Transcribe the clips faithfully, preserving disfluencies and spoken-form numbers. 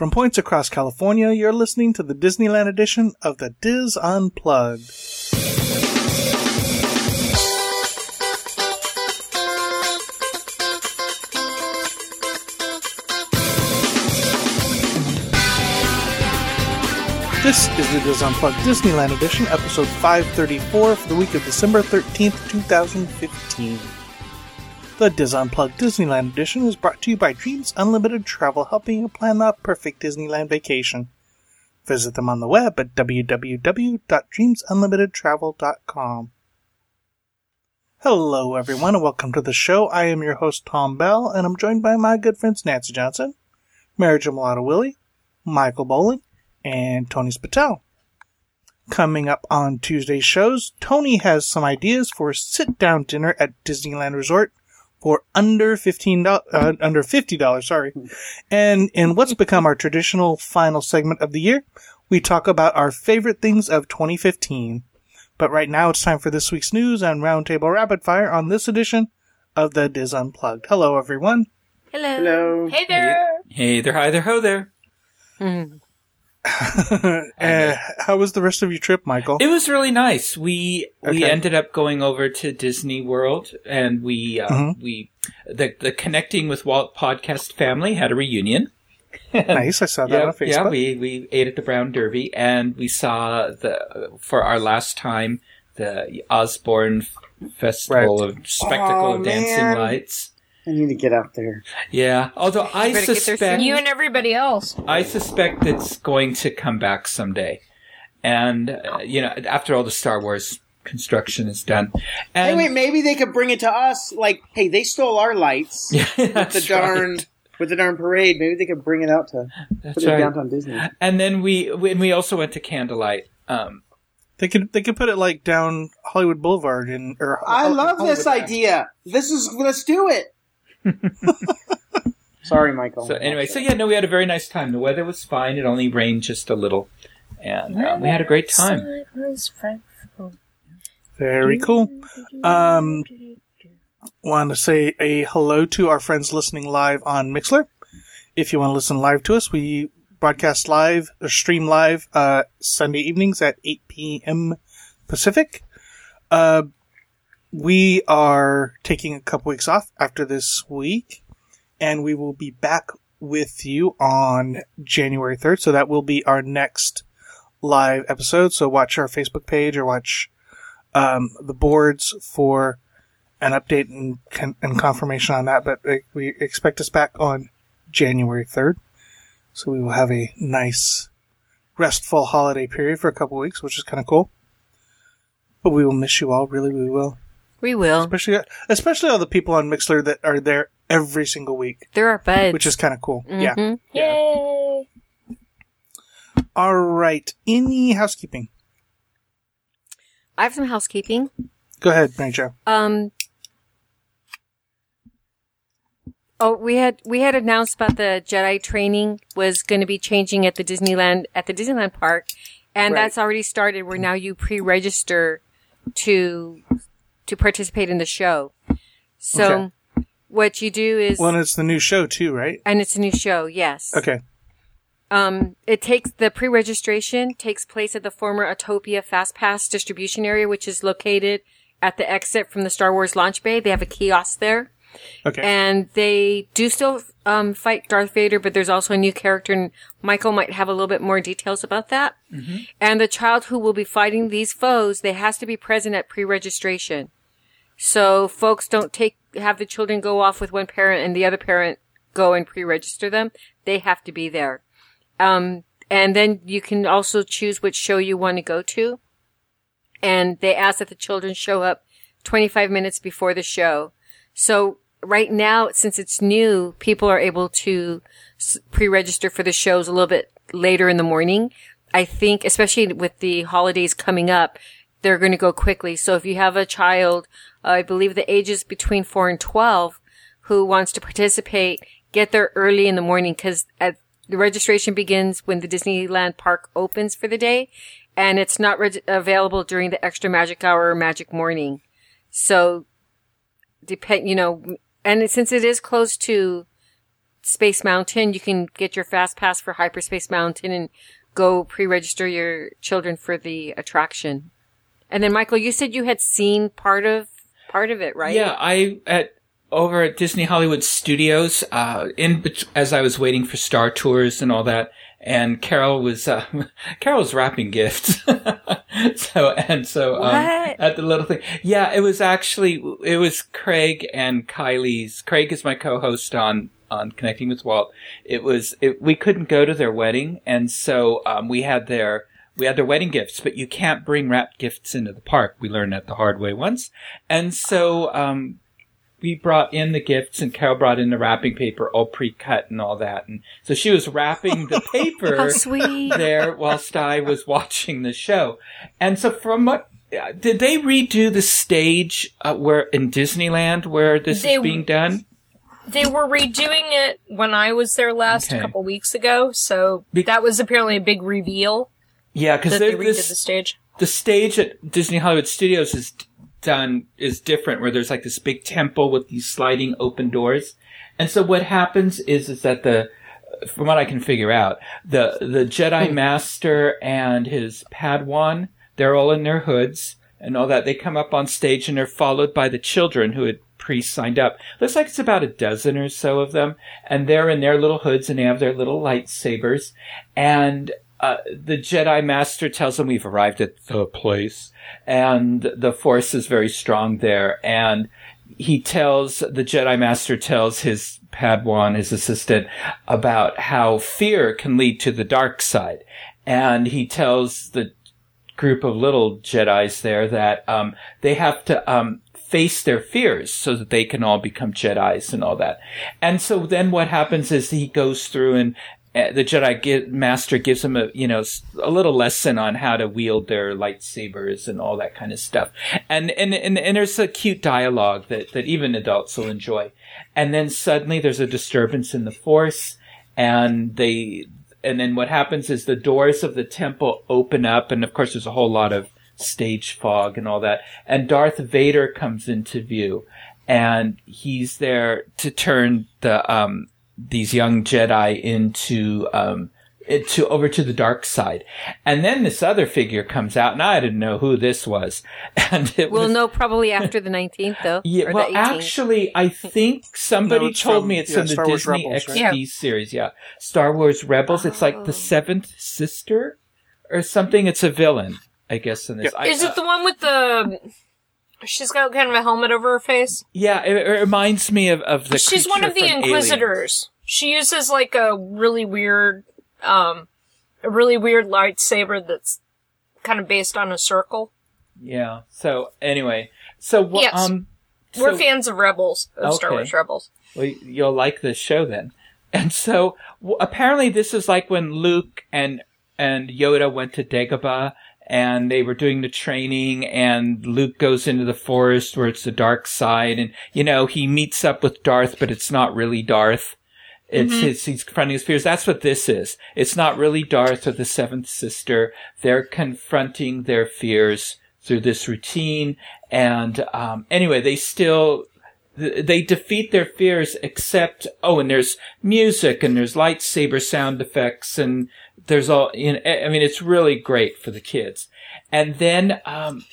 From points across California, you're listening to the Disneyland edition of the D I S Unplugged. This is the D I S Unplugged Disneyland edition, episode five thirty-four for the week of December thirteenth, twenty fifteen. The D I S Unplugged Disneyland Edition is brought to you by Dreams Unlimited Travel, helping you plan that perfect Disneyland vacation. Visit them on the web at w w w dot dreams unlimited travel dot com. Hello everyone and welcome to the show. I am your host Tom Bell and I'm joined by my good friends Nancy Johnson, Mary Jamalata Willie, Michael Boland, and Tony Spatel. Coming up on Tuesday's shows, Tony has some ideas for a sit-down dinner at Disneyland Resort for under fifteen dollars, uh, under fifty dollars, sorry. And in what's become our traditional final segment of the year, we talk about our favorite things of twenty fifteen. But right now it's time for this week's news on Roundtable Rapid Fire on this edition of the D I S Unplugged. Hello, everyone. Hello. Hello. Hey there. Hey there. Hi there. Ho there. Mm. uh, how was the rest of your trip, Michael? It was really nice. We okay. we ended up going over to Disney World, and we uh, mm-hmm. we the the Connecting with Walt podcast family had a reunion. Nice, I saw that yeah, on Facebook. Yeah, we we ate at the Brown Derby, and we saw the for our last time the Osborne Festival right. of Spectacle oh, of Dancing man. Lights. I need to get out there. Yeah, although you I suspect... You and everybody else. I suspect it's going to come back someday. And, uh, you know, after all the Star Wars construction is done. And hey, wait, maybe they could bring it to us. Like, hey, they stole our lights yeah, with the darn... Right. With the darn parade. Maybe they could bring it out to... That's put it right. downtown Disney. And then we and we also went to Candlelight. Um, they could they could put it, like, down Hollywood Boulevard. And or I Hollywood, love Hollywood this Boulevard. idea. This is... Let's do it. Sorry, Michael. So anyway, so yeah, no, we had a very nice time. The weather was fine; it only rained just a little, and um, we had a great time. Very cool. Um, want to say a hello to our friends listening live on Mixlr. If you want to listen live to us, we broadcast live or stream live uh, Sunday evenings at eight p.m. Pacific. Uh, We are taking a couple weeks off after this week, and we will be back with you on January third, so that will be our next live episode. So watch our Facebook page or watch um, the boards for an update and, and confirmation on that, but we expect us back on January third, so we will have a nice, restful holiday period for a couple weeks, which is kind of cool. But we will miss you all, really, we will. We will. Especially especially all the people on Mixlr that are there every single week. They're our buds. Which is kind of cool. Mm-hmm. Yeah. Yay! Yeah. All right. Any housekeeping? I have some housekeeping. Go ahead, Mary Jo. Um. Oh, we had we had announced about the Jedi training was going to be changing at the Disneyland at the Disneyland Park, and right. that's already started. Where now you pre-register to. to participate in the show. So okay. what you do is... Well, and it's the new show too, right? And it's a new show, yes. Okay. Um, it takes... The pre-registration takes place at the former Autopia Fast Pass distribution area, which is located at the exit from the Star Wars launch bay. They have a kiosk there. Okay. And they do still um, fight Darth Vader, but there's also a new character, and Michael might have a little bit more details about that. Mm-hmm. And the child who will be fighting these foes, they has to be present at pre-registration. So folks don't take have the children go off with one parent and the other parent go and pre-register them. They have to be there. Um, and then you can also choose which show you want to go to. And they ask that the children show up twenty-five minutes before the show. So right now, since it's new, people are able to pre-register for the shows a little bit later in the morning. I think, especially with the holidays coming up, they're going to go quickly. So if you have a child, uh, I believe the ages between four and twelve, who wants to participate, get there early in the morning because the registration begins when the Disneyland Park opens for the day, and it's not re- available during the extra magic hour or magic morning. So depend, you know, and since it is close to Space Mountain. You can get your fast pass for Hyperspace Mountain and go pre-register your children for the attraction. And then, Michael, you said you had seen part of part of it, right? Yeah, I at over at Disney Hollywood Studios, uh, in as I was waiting for Star Tours and all that. And Carol was, uh, Carol was wrapping gifts. so, and so, um, what? At the little thing. Yeah, it was actually, it was Craig and Kylie's. Craig is my co-host on, on Connecting with Walt. It was, it, we couldn't go to their wedding. And so, um, we had their, we had their wedding gifts, but you can't bring wrapped gifts into the park. We learned that the hard way once. And so, um, we brought in the gifts, and Carol brought in the wrapping paper, all pre-cut and all that. And so she was wrapping the paper How sweet. there whilst I was watching the show. And so from what – did they redo the stage uh, where in Disneyland where this they, is being done? They were redoing it when I was there last okay. a couple weeks ago. So Be- that was apparently a big reveal. Yeah, because they redid this, the stage. The stage at Disney Hollywood Studios is – done is different, where there's like this big temple with these sliding open doors. And so what happens is is that the from what I can figure out, the the Jedi Master and his Padawan, they're all in their hoods and all that. They come up on stage and they're followed by the children who had pre-signed up. Looks like it's about a dozen or so of them, and they're in their little hoods and they have their little lightsabers. And Uh, the Jedi Master tells them we've arrived at the place and the Force is very strong there. And he tells, the Jedi Master tells his Padawan, his assistant, about how fear can lead to the dark side. And he tells the group of little Jedis there that, um, they have to, um, face their fears so that they can all become Jedis and all that. And so then what happens is he goes through and, Uh, the Jedi give, Master gives them a, you know, a little lesson on how to wield their lightsabers and all that kind of stuff. And, and, and, and there's a cute dialogue that, that even adults will enjoy. And then suddenly there's a disturbance in the Force, and they, and then what happens is the doors of the temple open up, and of course there's a whole lot of stage fog and all that. And Darth Vader comes into view, and he's there to turn the, um, these young Jedi into, um, to over to the dark side. And then this other figure comes out, and I didn't know who this was. And it we'll was, know probably after the nineteenth, though. Yeah, well, actually, I think somebody no, told from, me it's yeah, in the Star Disney Rebels, X D right? yeah. series. Yeah. Star Wars Rebels. It's like the Seventh Sister or something. It's a villain, I guess, in this. Yeah. I, Is it uh, the one with the. She's got kind of a helmet over her face. Yeah, it, it reminds me of, of the She's one of the Inquisitors. Aliens. She uses like a really weird, um, a really weird lightsaber that's kind of based on a circle. Yeah. So anyway, so what? Yes. Um, so, we're fans of Rebels, of okay. Star Wars Rebels. Well, you'll like this show then. And so w- apparently, this is like when Luke and and Yoda went to Dagobah. And they were doing the training, and Luke goes into the forest where it's the dark side, and, you know, he meets up with Darth, but it's not really Darth. It's mm-hmm. his, he's confronting his fears. That's what this is. It's not really Darth or the Seventh Sister. They're confronting their fears through this routine. And, um, anyway, they still, they defeat their fears except, oh, and there's music, and there's lightsaber sound effects, and, There's all, you know, I mean, it's really great for the kids. And then, um,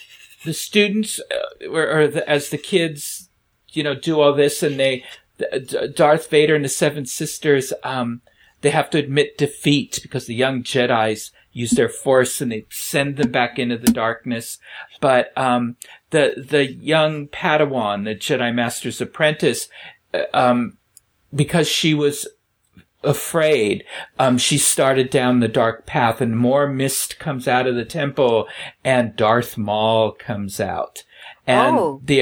the students, uh, or, or the, as the kids, you know, do all this, and they, the, Darth Vader and the Seven Sisters, um, they have to admit defeat because the young Jedis use their force and they send them back into the darkness. But, um, the, the young Padawan, the Jedi Master's apprentice, uh, um, because she was, afraid, um, she started down the dark path, and more mist comes out of the temple, and Darth Maul comes out, and oh. the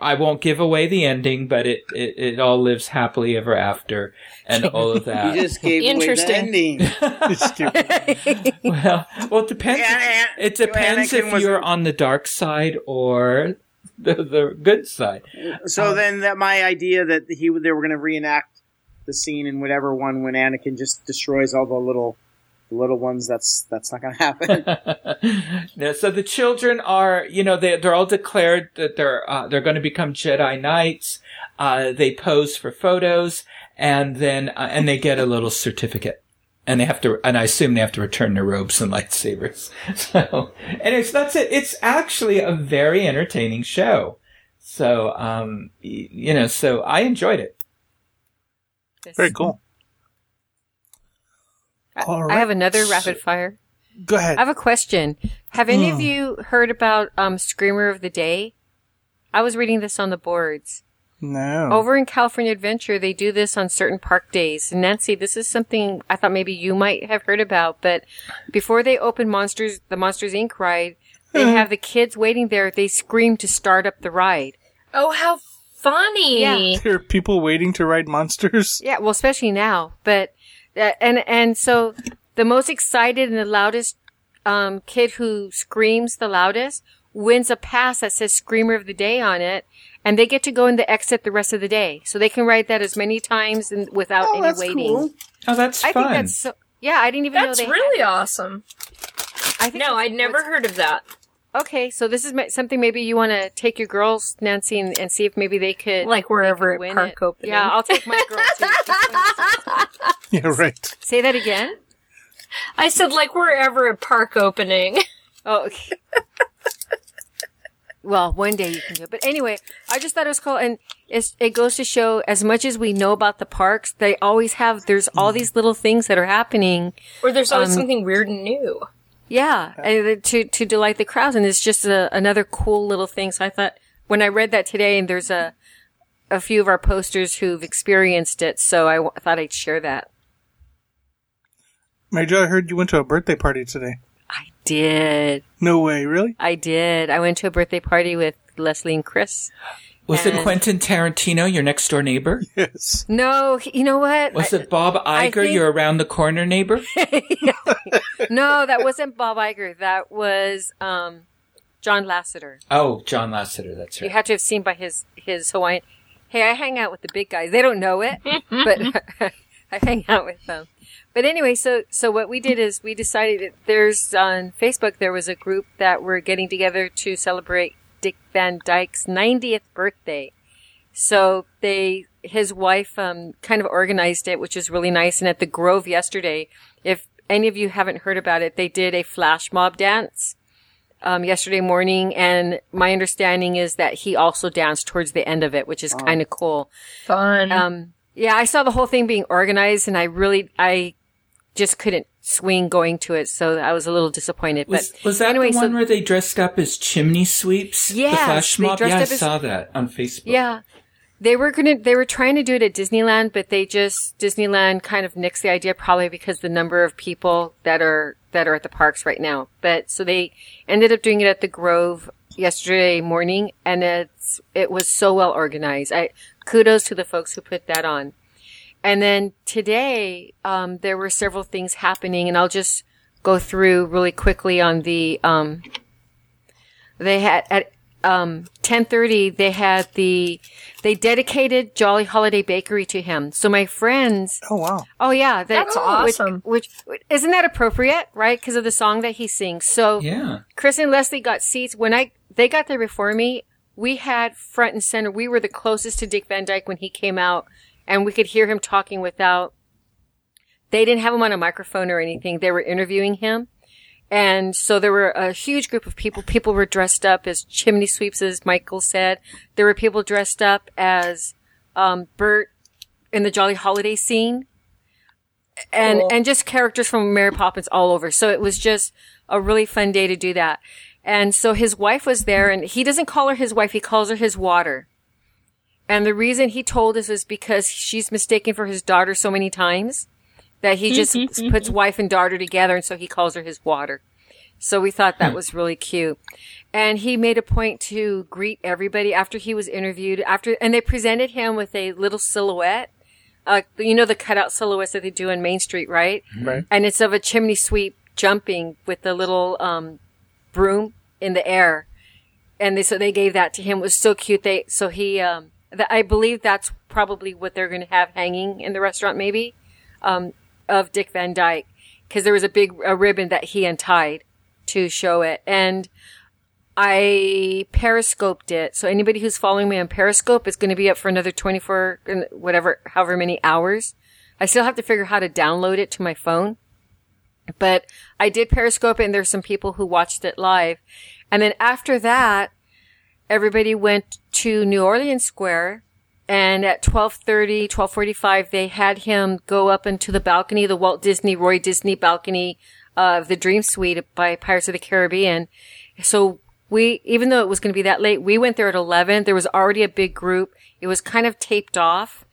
I won't give away the ending, but it, it it all lives happily ever after, and all of that. You just gave Interesting. Away the ending. well, well, it depends. Yeah, yeah. It depends if was... you're on the dark side or the, the good side. So um, then, that my idea that he they were going to reenact. The scene in whatever one when Anakin just destroys all the little the little ones, that's that's not going to happen. No, so the children are, you know, they, they're all declared that they're uh, they're going to become Jedi Knights. Uh, they pose for photos, and then uh, and they get a little certificate, and they have to, and I assume they have to return their robes and lightsabers. So, and it's that's it. It's actually a very entertaining show. So, um, you know, so I enjoyed it. Very cool. I, All right. I have another rapid fire. Go ahead. I have a question. Have any mm. of you heard about um, Screamer of the Day? I was reading this on the boards. No. Over in California Adventure, they do this on certain park days. Nancy, this is something I thought maybe you might have heard about, but before they open Monsters, the Monsters, Incorporated ride, they have the kids waiting there. They scream to start up the ride. Oh, how funny. Yeah. There are people waiting to ride Monsters? Yeah, well, especially now. But uh, and and so the most excited and the loudest um, kid who screams the loudest wins a pass that says Screamer of the Day on it, and they get to go in the exit the rest of the day. So they can ride that as many times and without oh, any that's waiting. Cool. Oh, that's I fun. Think that's so, yeah, I didn't even that's know they really had awesome. I think no, I'd never heard of that. Okay, so this is something maybe you want to take your girls, Nancy, and, and see if maybe they could like wherever at park it. Opening. Yeah, I'll take my girls too. Yeah, right. Say that again. I said like wherever at park opening. Oh, okay. Well, one day you can do it. But anyway, I just thought it was cool. And it's, it goes to show, as much as we know about the parks, they always have, there's all these little things that are happening. Or there's always um, something weird and new. Yeah, and to to delight the crowds, and it's just a, another cool little thing. So I thought when I read that today, and there's a a few of our posters who've experienced it, so I w- thought I'd share that. Mary Jo, I heard you went to a birthday party today. I did. No way, really? I did. I went to a birthday party with Leslie and Chris. Was and it Quentin Tarantino, your next door neighbor? Yes. No, you know what? Was I, it Bob Iger, think... your around the corner neighbor? No, that wasn't Bob Iger. That was um, John Lasseter. Oh, John Lasseter. That's right. You had to have seen by his, his Hawaiian. Hey, I hang out with the big guys. They don't know it, but I hang out with them. But anyway, so so what we did is we decided that there's on Facebook, there was a group that were getting together to celebrate Dick Van Dyke's ninetieth birthday. So they, his wife, um, kind of organized it, which is really nice. And at the Grove yesterday, if any of you haven't heard about it, they did a flash mob dance, um, yesterday morning. And my understanding is that he also danced towards the end of it, which is oh. kind of cool. Fun. Um, yeah, I saw the whole thing being organized, and I really, I just couldn't swing going to it, so I was a little disappointed. But was, was that anyway, the one so, where they dressed up as chimney sweeps? Yeah, the flash mob. Yeah, I as, saw that on Facebook. Yeah, they were gonna, they were trying to do it at Disneyland, but they just Disneyland kind of nixed the idea, probably because the number of people that are that are at the parks right now. But so they ended up doing it at the Grove yesterday morning, and it's it was so well organized. I kudos to the folks who put that on. And then today, um, there were several things happening, and I'll just go through really quickly on the, um, they had, at, um, ten thirty, they had the, they dedicated Jolly Holiday Bakery to him. So my friends. Oh, wow. Oh, yeah. That, That's awesome. Which, which, isn't that appropriate, right? Because of the song that he sings. So yeah. Chris and Leslie got seats. When I, they got there before me, we had front and center. We were the closest to Dick Van Dyke when he came out. And we could hear him talking without, they didn't have him on a microphone or anything. They were interviewing him. And so there were a huge group of people. People were dressed up as chimney sweeps, as Michael said. There were people dressed up as, um, Bert in the Jolly Holiday scene. And, cool. and just characters from Mary Poppins all over. So it was just a really fun day to do that. And so his wife was there, and he doesn't call her his wife. He calls her his water. And the reason he told us is because she's mistaken for his daughter so many times that he just puts wife and daughter together, and so he calls her his water. So we thought that was really cute. And he made a point to greet everybody after he was interviewed. After, and they presented him with a little silhouette. Uh, you know the cutout silhouettes that they do on Main Street, right? Right. And it's of a chimney sweep jumping with the little um, broom in the air. And they, so they gave that to him. It was so cute. They So he... Um, I believe that's probably what they're going to have hanging in the restaurant, maybe, um, of Dick Van Dyke, because there was a big a ribbon that he untied to show it. And I Periscoped it. So anybody who's following me on Periscope is going to be up for another twenty-four, whatever, however many hours. I still have to figure out how to download it to my phone. But I did Periscope it, and there's some people who watched it live. And then after that, everybody went to New Orleans Square. And at twelve thirty, twelve forty-five, they had him go up into the balcony, the Walt Disney, Roy Disney balcony of the Dream Suite by Pirates of the Caribbean. So we, even though it was going to be that late, we went there at eleven. There was already a big group. It was kind of taped off.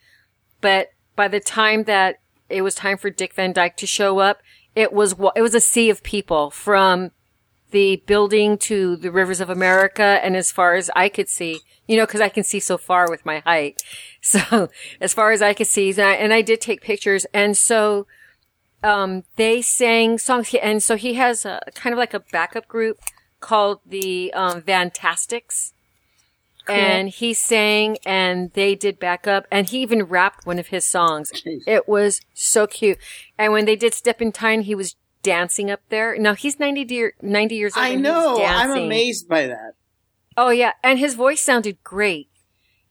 But by the time that it was time for Dick Van Dyke to show up, it was, it was a sea of people from the building to the Rivers of America. And as far as I could see, you know, cause I can see so far with my height. So as far as I could see, and I, and I did take pictures. And so, um, they sang songs. And so he has a kind of like a backup group called the, um, Vantastics. Cool. And he sang and they did backup, and he even rapped one of his songs. Jeez. It was so cute. And when they did Step in Time, he was dancing up there. Now he's ninety, de- ninety years old. I know. I'm amazed by that. Oh yeah. And his voice sounded great.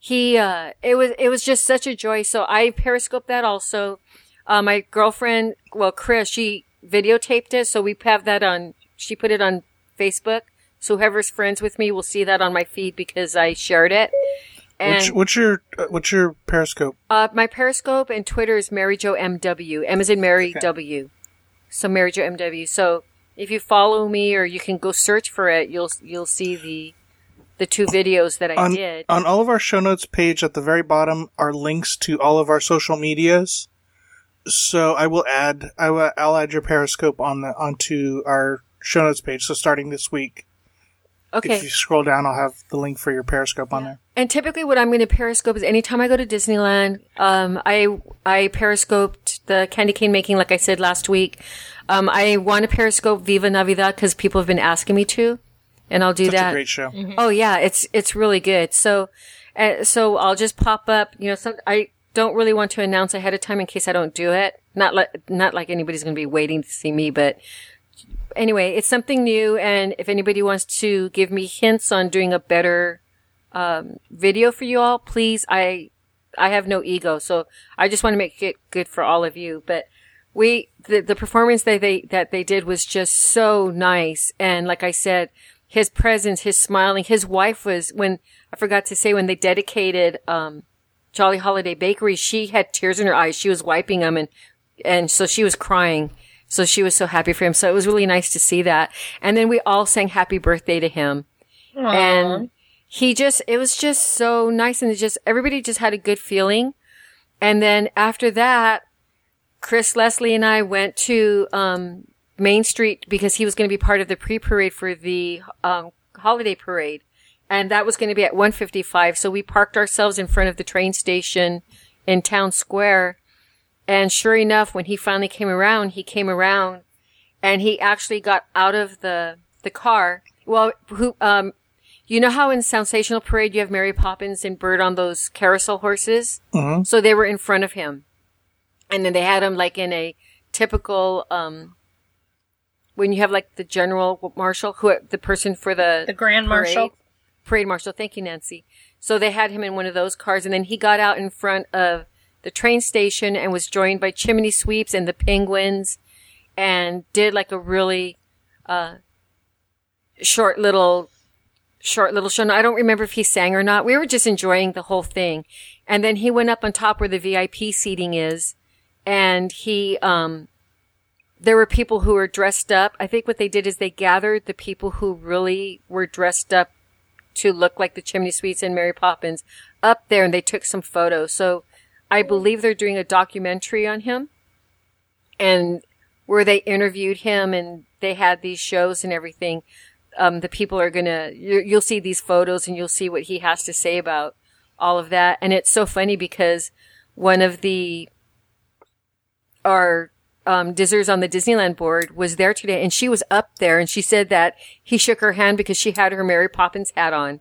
He, uh, it was, it was just such a joy. So I Periscoped that also. Uh, my girlfriend, well, Chris, she videotaped it. So we have that on, she put it on Facebook. So whoever's friends with me will see that on my feed because I shared it. And what's, what's your uh, what's your Periscope? Uh, my Periscope and Twitter is Mary Jo M W. M is in Mary, okay. W. So Mary Jo M W. So if you follow me, or you can go search for it, you'll you'll see the the two videos that I on, did. On all of our show notes page at the very bottom are links to all of our social medias. So I will add I will I'll add your Periscope on the onto our show notes page. So starting this week. Okay. If you scroll down, I'll have the link for your Periscope on there. And typically what I'm going to Periscope is anytime I go to Disneyland, um, I, I Periscoped the candy cane making, like I said last week. Um, I want to Periscope Viva Navidad because people have been asking me to, and I'll do Such that. That's a great show. Mm-hmm. Oh, yeah. It's, it's really good. So, uh, so I'll just pop up, you know, some, I don't really want to announce ahead of time in case I don't do it. Not like, not like anybody's going to be waiting to see me, but anyway, it's something new, and if anybody wants to give me hints on doing a better um, video for you all, please, I I have no ego, so I just want to make it good for all of you. But we the, the performance that they that they did was just so nice, and like I said, his presence, his smiling, his wife was when I forgot to say when they dedicated um, Jolly Holiday Bakery, she had tears in her eyes, she was wiping them, and and so she was crying. So she was so happy for him. So it was really nice to see that. And then we all sang happy birthday to him. Aww. And he just, it was just so nice. And it just, everybody just had a good feeling. And then after that, Chris, Leslie, and I went to, um, Main Street because he was going to be part of the pre-parade for the, um, holiday parade. And that was going to be at one fifty-five. So we parked ourselves in front of the train station in Town Square. And sure enough, when he finally came around, he came around and he actually got out of the, the car. Well, who, um, you know how in Sensational Parade you have Mary Poppins and Bert on those carousel horses? Mm-hmm. So they were in front of him. And then they had him like in a typical, um, when you have like the general marshal, who, the person for the, the grand parade, marshal, parade marshal. Thank you, Nancy. So they had him in one of those cars, and then he got out in front of the train station and was joined by chimney sweeps and the penguins, and did like a really uh short little short little show. Now, I don't remember if he sang or not. We were just enjoying the whole thing. And then he went up on top where the V I P seating is, and he um there were people who were dressed up. I think what they did is they gathered the people who really were dressed up to look like the chimney sweeps and Mary Poppins up there, and they took some photos. So I believe they're doing a documentary on him, and where they interviewed him and they had these shows and everything. Um, the people are going to, you'll see these photos and you'll see what he has to say about all of that. And it's so funny because one of the, our, um, Dizzers on the Disneyland board was there today, and she was up there, and she said that he shook her hand because she had her Mary Poppins hat on.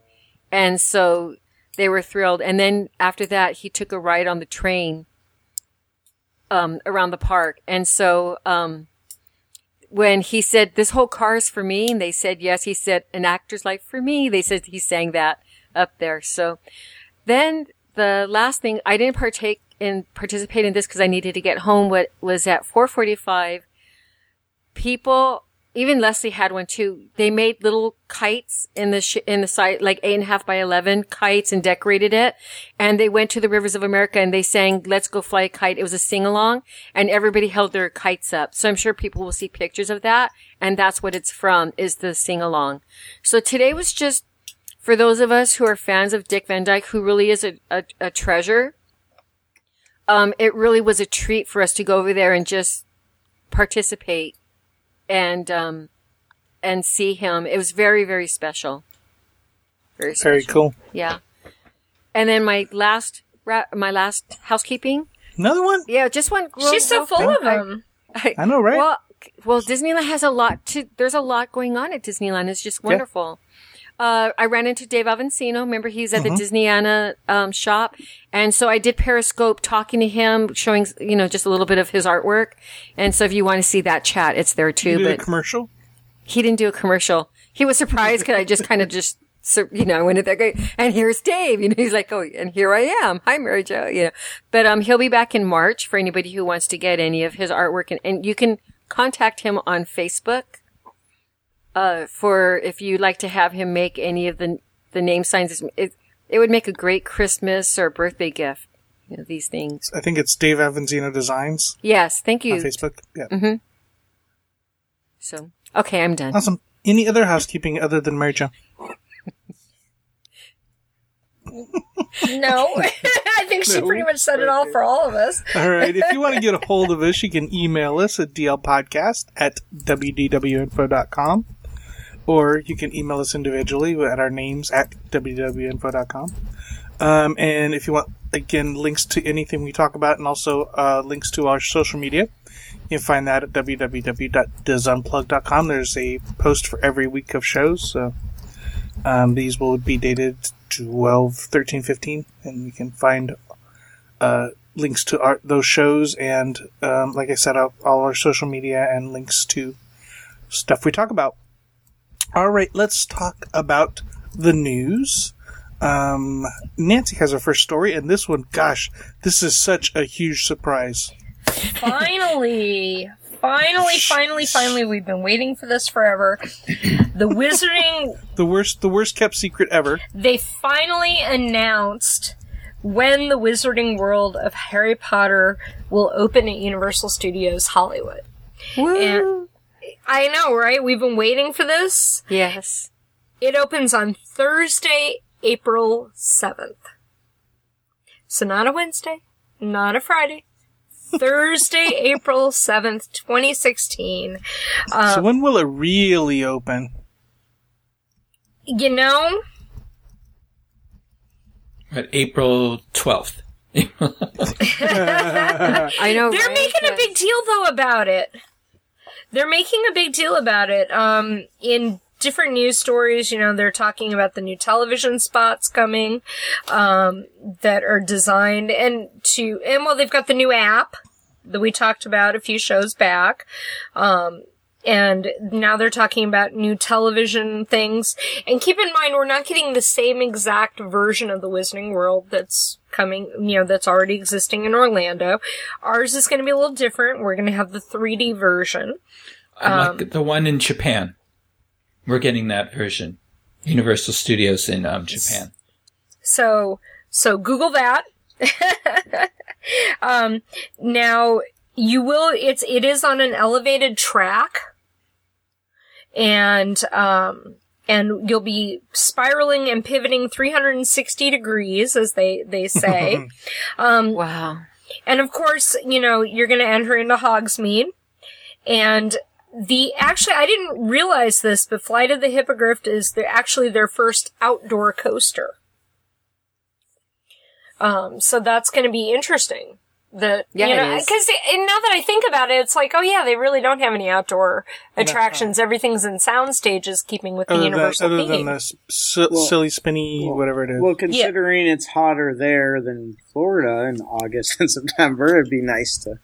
And so they were thrilled. And then after that, he took a ride on the train um, around the park. And so um, when he said, this whole car is for me, and they said, yes, he said, an actor's life for me. They said he sang that up there. So then the last thing, I didn't partake in, participate in this because I needed to get home. What was at four forty-five, people, even Leslie had one too. They made little kites in the, sh- in the side, like eight and a half by eleven kites, and decorated it. And they went to the Rivers of America and they sang, let's go fly a kite. It was a sing along, and everybody held their kites up. So I'm sure people will see pictures of that. And that's what it's from, is the sing along. So today was just for those of us who are fans of Dick Van Dyke, who really is a, a, a treasure. Um, it really was a treat for us to go over there and just participate and, um, and see him. It was very, very special. Very special. Very cool. Yeah. And then my last, ra- my last housekeeping. Another one? Yeah, just one. She's so full of them. I, I know, right? Well, well, Disneyland has a lot to, there's a lot going on at Disneyland. It's just wonderful. Yeah. Uh, I ran into Dave Avancino. Remember, he's at mm-hmm. the Disneyana, um, shop. And so I did Periscope talking to him, showing, you know, just a little bit of his artwork. And so if you want to see that chat, it's there too. Did he do but a commercial? He didn't do a commercial. He was surprised because I just kind of just, you know, went in there and here's Dave. You know, he's like, oh, and here I am. Hi, Mary Jo. You know, but, um, he'll be back in March for anybody who wants to get any of his artwork. And, and you can contact him on Facebook. Uh, for if you'd like to have him make any of the the name signs, it, it would make a great Christmas or birthday gift. You know, these things. I think it's Dave Avancino Designs. Yes, thank you. On Facebook, yeah. Mm-hmm. So, okay, I'm done. Awesome. Any other housekeeping other than Mary Jo? No, I think she no, pretty much said it all for all of us. All right. If you want to get a hold of us, you can email us at d l podcast at w d w info dot com. Or you can email us individually at our names at w w info dot com. Um, and if you want, again, links to anything we talk about, and also uh, links to our social media, you can find that at w w w dot dis unplugged dot com. There's a post for every week of shows. So um, these will be dated twelve, thirteen, fifteen. And you can find uh, links to our, those shows and, um, like I said, all our social media and links to stuff we talk about. All right, let's talk about the news. Um, Nancy has her first story, and this one, gosh, this is such a huge surprise. Finally, finally, finally, finally, we've been waiting for this forever. The Wizarding... the worst, the worst kept secret ever. They finally announced when the Wizarding World of Harry Potter will open at Universal Studios Hollywood. Woo! And I know, right? We've been waiting for this. Yes. It opens on Thursday, April seventh. So not a Wednesday, not a Friday. Thursday, April seventh, twenty sixteen. Um, so when will it really open? You know? At April twelfth. I know. They're right? making yes. a big deal, though, about it. They're making a big deal about it. Um, in different news stories, you know, they're talking about the new television spots coming, um, that are designed and to, and well, they've got the new app that we talked about a few shows back. Um, and now they're talking about new television things. And keep in mind, we're not getting the same exact version of the Wizarding World that's coming, you know, that's already existing in Orlando. Ours is going to be a little different. We're going to have the three D version. Um, like the one in Japan. We're getting that version. Universal Studios in um, Japan. So, so Google that. um, now, you will, it's, it is on an elevated track. And, um, and you'll be spiraling and pivoting three hundred sixty degrees, as they, they say. um, wow. And of course, you know, you're going to enter into Hogsmeade. And the, actually, I didn't realize this, but Flight of the Hippogriff is the, actually their first outdoor coaster. Um, so that's going to be interesting. The, yeah, you know, because now that I think about it, it's like, oh yeah, they really don't have any outdoor attractions. Everything's in sound stages, keeping with the other Universal than, other theme. Than the si- well, silly, spinny, well, whatever it is. Well, considering yeah. it's hotter there than Florida in August and September, it'd be nice to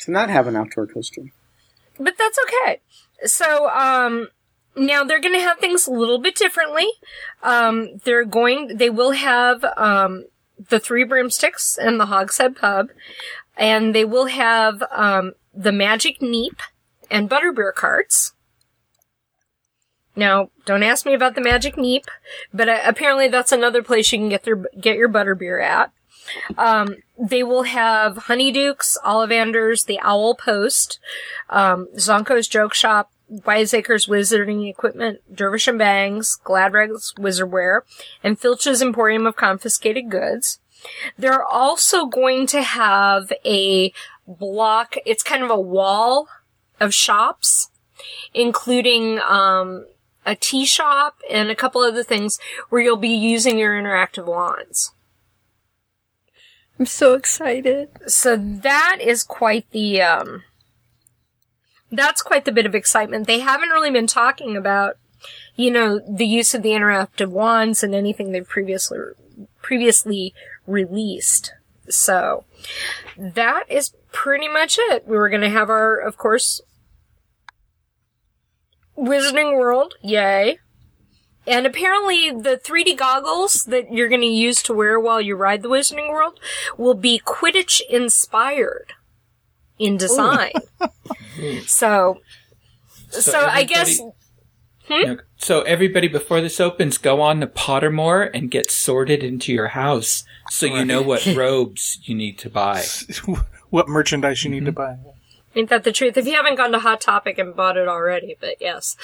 to not have an outdoor coaster. but that's okay. So, um, now they're going to have things a little bit differently. Um, they're going, they will have, um, the Three Broomsticks and the Hogshead Pub, and they will have, um, the Magic Neep and Butterbeer carts. Now, don't ask me about the Magic Neep, but uh, apparently that's another place you can get their, get your Butterbeer at. Um, they will have Honeydukes, Ollivanders, the Owl Post, um, Zonko's Joke Shop, Wiseacre's Wizarding Equipment, Dervish and Bangs, Gladrag's Wizardware, and Filch's Emporium of Confiscated Goods. They're also going to have a block, it's kind of a wall of shops, including, um, a tea shop and a couple other things where you'll be using your interactive wands. I'm so excited. So that is quite the, um, that's quite the bit of excitement. They haven't really been talking about, you know, the use of the interactive wands and anything they've previously, previously released. So that is pretty much it. We were going to have our, of course, Wizarding World. Yay. And apparently the three D goggles that you're going to use to wear while you ride the Wizarding World will be Quidditch inspired in design. so, so, so I guess. Hmm? You know, so everybody, before this opens, go on to Pottermore and get sorted into your house so you know what robes you need to buy. What merchandise you mm-hmm. need to buy. Ain't that the truth? If you haven't gone to Hot Topic and bought it already, but yes.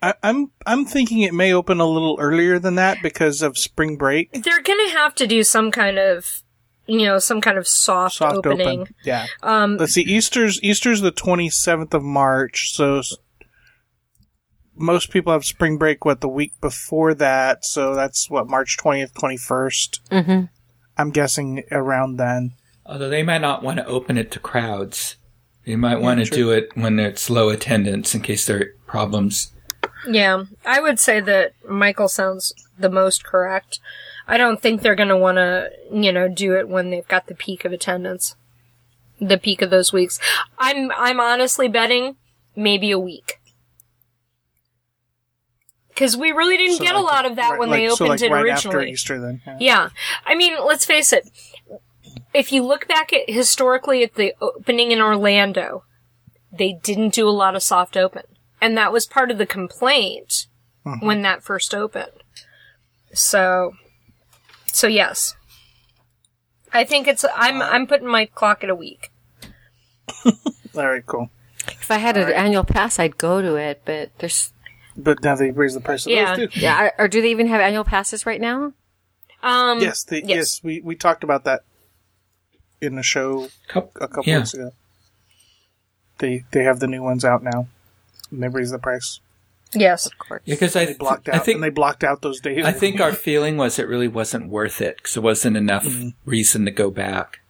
I, I'm I'm thinking it may open a little earlier than that because of spring break. They're gonna have to do some kind of, you know, some kind of soft, soft opening. Open. Yeah. Um, Let's see. Easter's Easter's the twenty-seventh of March, so most people have spring break what the week before that. So that's what March twentieth, twenty-first. Mm-hmm. I'm guessing around then. Although they might not want to open it to crowds. They might yeah, want to true. do it when it's low attendance in case there are problems. Yeah, I would say that Michael sounds the most correct. I don't think they're going to want to, you know, do it when they've got the peak of attendance, the peak of those weeks. I'm I'm honestly betting maybe a week. Because we really didn't so get like, a lot of that right, when like, they opened so like it right originally. After Easter, then. Yeah. yeah, I mean, let's face it. If you look back at historically at the opening in Orlando, they didn't do a lot of soft open. And that was part of the complaint mm-hmm. when that first opened. So, so yes. I think it's, I'm, I'm putting my clock at a week. All right, cool. If I had All an right. annual pass, I'd go to it, but there's. But now they raise the price of yeah. those too. Yeah. Or do they even have annual passes right now? Um, yes, they, yes. yes, we, we talked about that. In the show a couple yeah. weeks ago. They they have the new ones out now. And they raised the price. Yes, of course. Because yeah, I th- blocked out I think, and they blocked out those days. I think our feeling was it really wasn't worth it because there wasn't enough mm-hmm. reason to go back.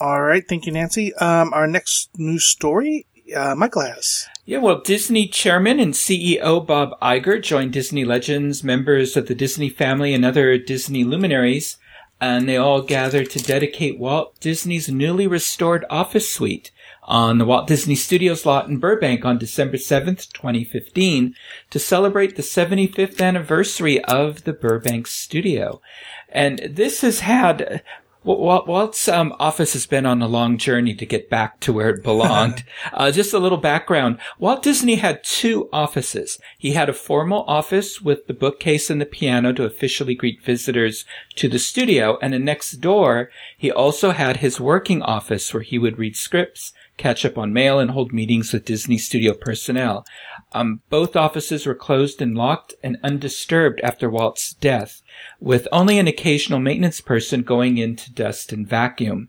All right, thank you, Nancy. Um, our next news story, uh, Michael has. Yeah, well, Disney chairman and C E O Bob Iger joined Disney legends, members of the Disney family, and other Disney luminaries. And they all gathered to dedicate Walt Disney's newly restored office suite on the Walt Disney Studios lot in Burbank on December seventh, twenty fifteen, to celebrate the seventy-fifth anniversary of the Burbank studio. And this has had... Walt's um, office has been on a long journey to get back to where it belonged. uh, just a little background. Walt Disney had two offices. He had a formal office with the bookcase and the piano to officially greet visitors to the studio. And the next door, he also had his working office where he would read scripts, catch up on mail, and hold meetings with Disney studio personnel. Um, both offices were closed and locked and undisturbed after Walt's death, with only an occasional maintenance person going in to dust and vacuum.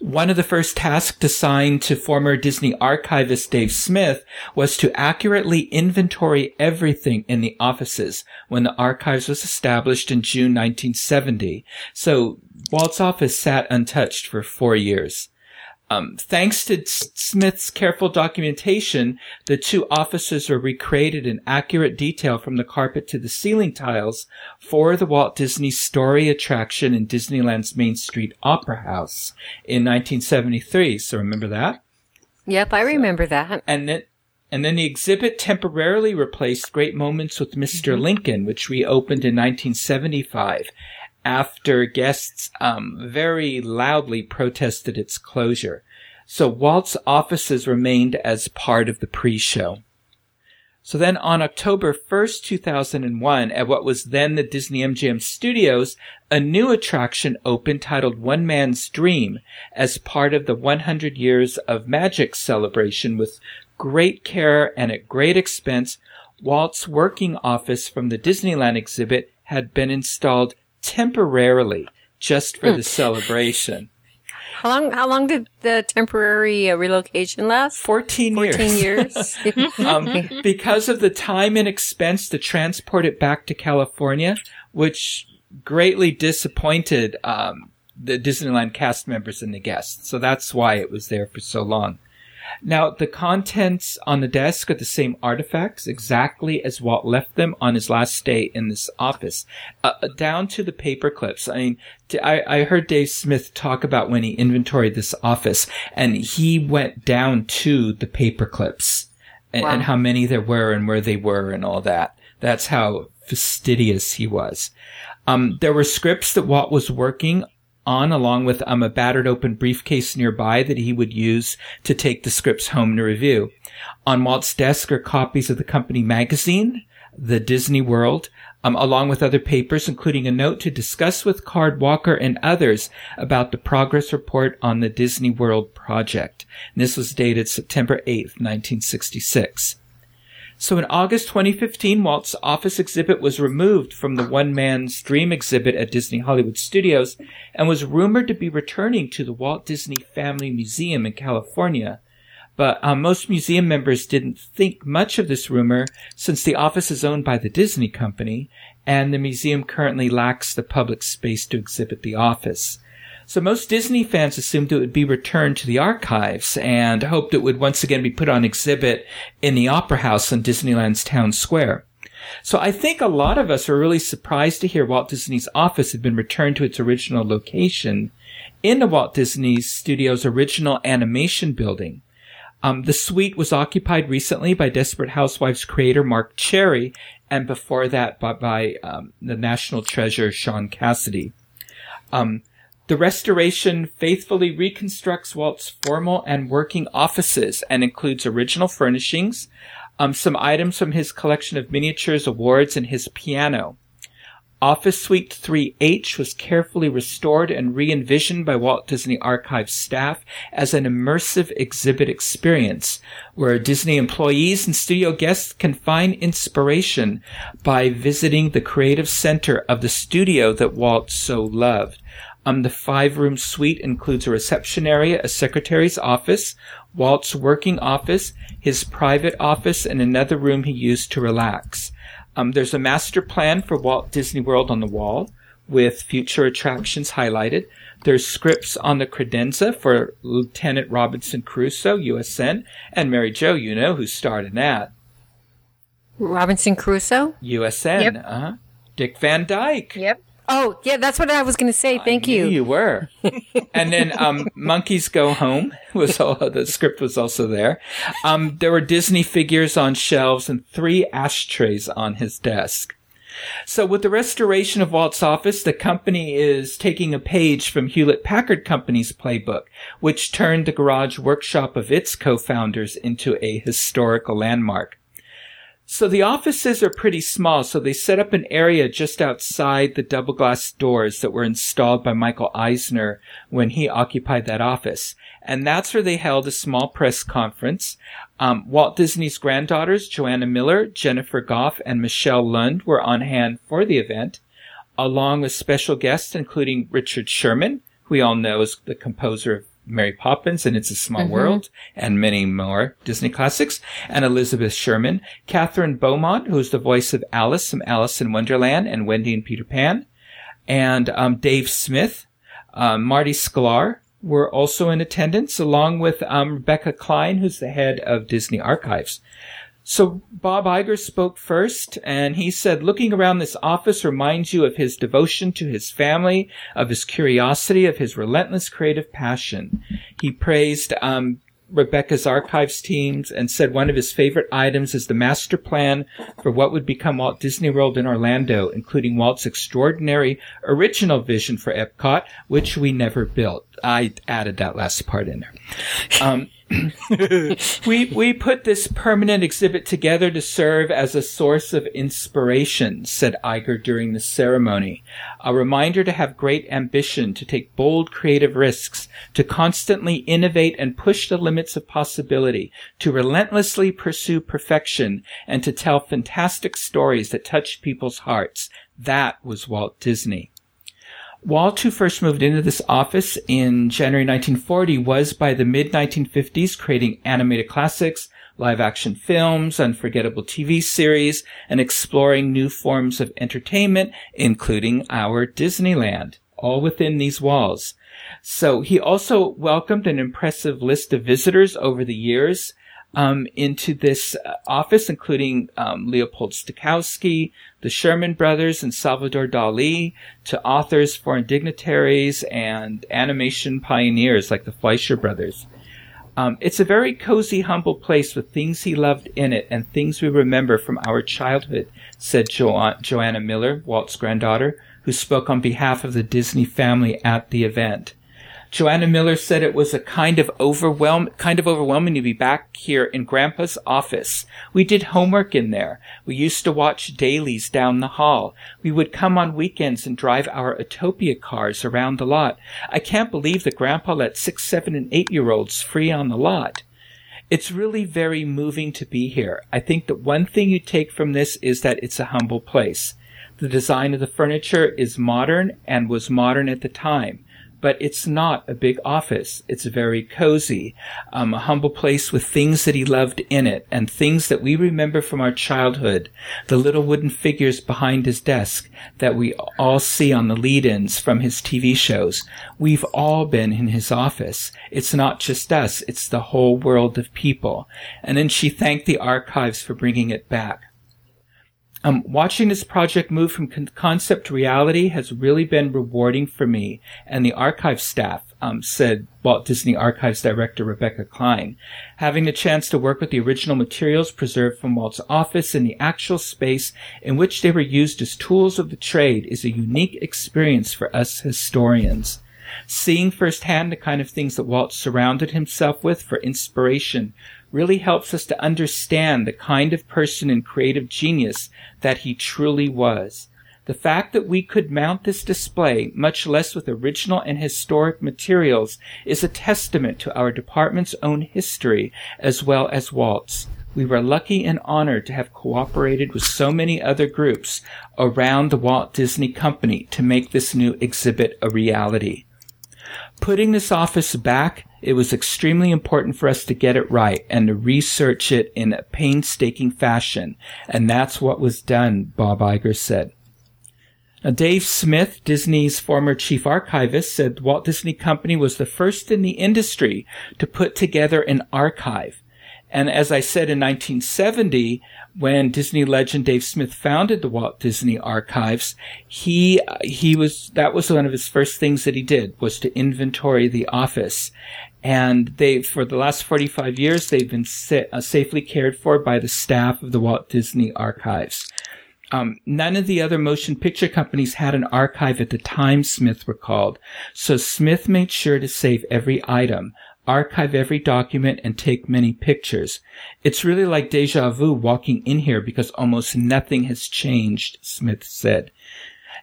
One of the first tasks assigned to former Disney archivist Dave Smith was to accurately inventory everything in the offices when the archives was established in June nineteen seventy. So Walt's office sat untouched for four years. Um, thanks to Smith's careful documentation, the two offices are recreated in accurate detail from the carpet to the ceiling tiles for the Walt Disney Story attraction in Disneyland's Main Street Opera House in nineteen seventy-three. So remember that? Yep, I remember so, that. And then, and then the exhibit temporarily replaced Great Moments with Mister Mm-hmm. Lincoln, which reopened in nineteen seventy-five. After guests um very loudly protested its closure. So Walt's offices remained as part of the pre-show. So then on October first, two thousand one, at what was then the Disney M G M Studios, a new attraction opened titled One Man's Dream as part of the one hundred years of Magic celebration with great care and at great expense. Walt's working office from the Disneyland exhibit had been installed temporarily, just for the celebration. How long? How long did the temporary uh, relocation last? Fourteen years. Fourteen years. years. um, because of the time and expense to transport it back to California, which greatly disappointed um, the Disneyland cast members and the guests. So that's why it was there for so long. Now, the contents on the desk are the same artifacts, exactly as Walt left them on his last day in this office, uh, down to the paper clips. I mean, I, I heard Dave Smith talk about when he inventoried this office, and he went down to the paper clips and, wow. and how many there were and where they were and all that. That's how fastidious he was. Um, there were scripts that Walt was working on, along with um, a battered open briefcase nearby that he would use to take the scripts home to review. On Walt's desk are copies of the company magazine, The Disney World, um, along with other papers, including a note to discuss with Card Walker and others about the progress report on the Disney World project. And this was dated September eighth, nineteen sixty-six. So in August twenty fifteen, Walt's office exhibit was removed from the One Man's Dream exhibit at Disney Hollywood Studios and was rumored to be returning to the Walt Disney Family Museum in California. But um, most museum members didn't think much of this rumor since the office is owned by the Disney Company and the museum currently lacks the public space to exhibit the office. So most Disney fans assumed it would be returned to the archives and hoped it would once again be put on exhibit in the Opera House on Disneyland's Town Square. So I think a lot of us are really surprised to hear Walt Disney's office had been returned to its original location in the Walt Disney Studios' original animation building. Um, the suite was occupied recently by Desperate Housewives creator Mark Cherry, and before that by, by um, the National Treasure Sean Cassidy. Um... The restoration faithfully reconstructs Walt's formal and working offices and includes original furnishings, um, some items from his collection of miniatures, awards, and his piano. Office Suite three H was carefully restored and re-envisioned by Walt Disney Archives staff as an immersive exhibit experience where Disney employees and studio guests can find inspiration by visiting the creative center of the studio that Walt so loved. Um, the five-room suite includes a reception area, a secretary's office, Walt's working office, his private office, and another room he used to relax. Um, there's a master plan for Walt Disney World on the wall with future attractions highlighted. There's scripts on the credenza for Lieutenant Robinson Crusoe, U S N, and Mary Jo, you know, who starred in that. Robinson Crusoe? U S N, yep. uh-huh. Dick Van Dyke. Yep. Oh, yeah, that's what I was going to say. Thank I knew you. You were. And then um, Monkeys Go Home was all, the script was also there. Um, there were Disney figures on shelves and three ashtrays on his desk. So with the restoration of Walt's office, the company is taking a page from Hewlett-Packard Company's playbook, which turned the garage workshop of its co-founders into a historical landmark. So the offices are pretty small, so they set up an area just outside the double-glass doors that were installed by Michael Eisner when he occupied that office. And that's where they held a small press conference. Um, Walt Disney's granddaughters, Joanna Miller, Jennifer Goff, and Michelle Lund were on hand for the event, along with special guests including Richard Sherman, who we all know is the composer of Mary Poppins and It's a Small mm-hmm. World, and many more Disney classics, and Elizabeth Sherman, Catherine Beaumont, who's the voice of Alice from Alice in Wonderland and Wendy and Peter Pan, and um, Dave Smith, um, Marty Sklar, were also in attendance, along with um, Rebecca Klein, who's the head of Disney Archives. So Bob Iger spoke first, and he said, looking around this office reminds you of his devotion to his family, of his curiosity, of his relentless creative passion. He praised um, Rebecca's archives teams and said one of his favorite items is the master plan for what would become Walt Disney World in Orlando, including Walt's extraordinary original vision for Epcot, which we never built. I added that last part in there. Um we we put this permanent exhibit together to serve as a source of inspiration, said Iger during the ceremony. A reminder to have great ambition, to take bold creative risks, to constantly innovate and push the limits of possibility, to relentlessly pursue perfection, and to tell fantastic stories that touch people's hearts. That was Walt Disney. Walt, who first moved into this office in January nineteen forty, was by the mid nineteen fifties creating animated classics, live-action films, unforgettable T V series, and exploring new forms of entertainment, including our Disneyland, all within these walls. So he also welcomed an impressive list of visitors over the years um, into this office, including um, Leopold Stokowski, the Sherman Brothers, and Salvador Dali, to authors, foreign dignitaries, and animation pioneers like the Fleischer Brothers. Um, it's a very cozy, humble place with things he loved in it and things we remember from our childhood, said jo- Joanna Miller, Walt's granddaughter, who spoke on behalf of the Disney family at the event. Joanna Miller said it was a kind of overwhelm, kind of overwhelming to be back here in Grandpa's office. We did homework in there. We used to watch dailies down the hall. We would come on weekends and drive our Utopia cars around the lot. I can't believe that Grandpa let six, seven, and eight-year-olds free on the lot. It's really very moving to be here. I think that one thing you take from this is that it's a humble place. The design of the furniture is modern and was modern at the time. But it's not a big office. It's very cozy, um, a humble place with things that he loved in it and things that we remember from our childhood, the little wooden figures behind his desk that we all see on the lead-ins from his T V shows. We've all been in his office. It's not just us. It's the whole world of people. And then she thanked the archives for bringing it back. Um, watching this project move from con- concept to reality has really been rewarding for me and the archive staff, um, said Walt Disney Archives Director Rebecca Klein. Having the chance to work with the original materials preserved from Walt's office in the actual space in which they were used as tools of the trade is a unique experience for us historians. Seeing firsthand the kind of things that Walt surrounded himself with for inspiration really helps us to understand the kind of person and creative genius that he truly was. The fact that we could mount this display, much less with original and historic materials, is a testament to our department's own history as well as Walt's. We were lucky and honored to have cooperated with so many other groups around the Walt Disney Company to make this new exhibit a reality. Putting this office back, it was extremely important for us to get it right and to research it in a painstaking fashion. And that's what was done, Bob Iger said. Now, Dave Smith, Disney's former chief archivist, said the Walt Disney Company was the first in the industry to put together an archive. And as I said, in nineteen seventy, when Disney legend Dave Smith founded the Walt Disney Archives, he he was that was one of his first things that he did, was to inventory the office. And they, for the last forty-five years, they've been sa- uh, safely cared for by the staff of the Walt Disney Archives. Um, none of the other motion picture companies had an archive at the time, Smith recalled. So Smith made sure to save every item, archive every document, and take many pictures. It's really like deja vu walking in here because almost nothing has changed, Smith said.